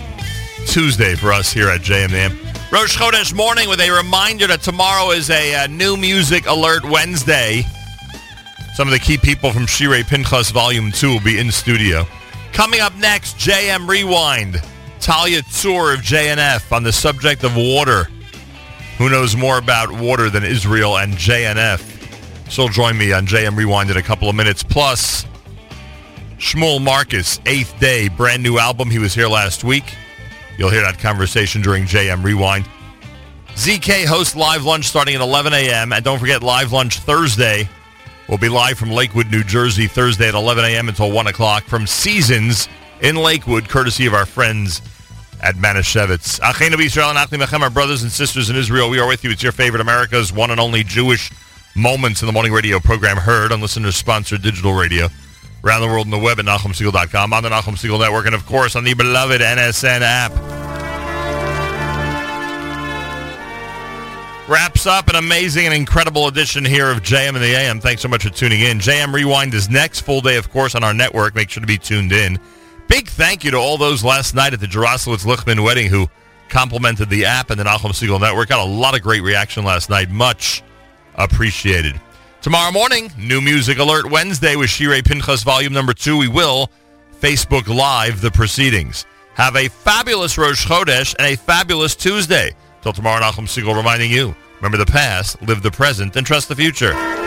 Tuesday for us here at JMAM. Rosh Chodesh morning with a reminder that tomorrow is a New Music Alert Wednesday. Some of the key people from Shirei Pinchas Volume 2 will be in studio. Coming up next, JM Rewind. Talia Tzur of JNF on the subject of water. Who knows more about water than Israel and JNF? She'll join me on JM Rewind in a couple of minutes. Plus, Shmuel Marcus, Eighth Day, brand new album. He was here last week. You'll hear that conversation during JM Rewind. ZK hosts Live Lunch starting at 11 a.m. And don't forget, Live Lunch Thursday will be live from Lakewood, New Jersey, Thursday at 11 a.m. until 1 o'clock from Seasons in Lakewood, courtesy of our friends at Manischewitz. Achenu b'Yisrael and Achim Mechem, our brothers and sisters in Israel, we are with you. It's your favorite America's one and only Jewish Moments in the Morning radio program, heard on listener-sponsored digital radio. Around the world on the web at NachumSegal.com, on the Nachum Segal Network, and of course on the beloved NSN app. Wraps up an amazing and incredible edition here of JM and the AM. Thanks so much for tuning in. JM Rewind is next full day, of course, on our network. Make sure to be tuned in. Big thank you to all those last night at the Jaroslowitz-Lichtman wedding who complimented the app and the Nachum Segal Network. Got a lot of great reaction last night. Much appreciated. Tomorrow morning, New Music Alert Wednesday with Shirei Pinchas Volume Number 2. We will Facebook Live the proceedings. Have a fabulous Rosh Chodesh and a fabulous Tuesday. Till tomorrow, Nachum Segal reminding you, remember the past, live the present, and trust the future.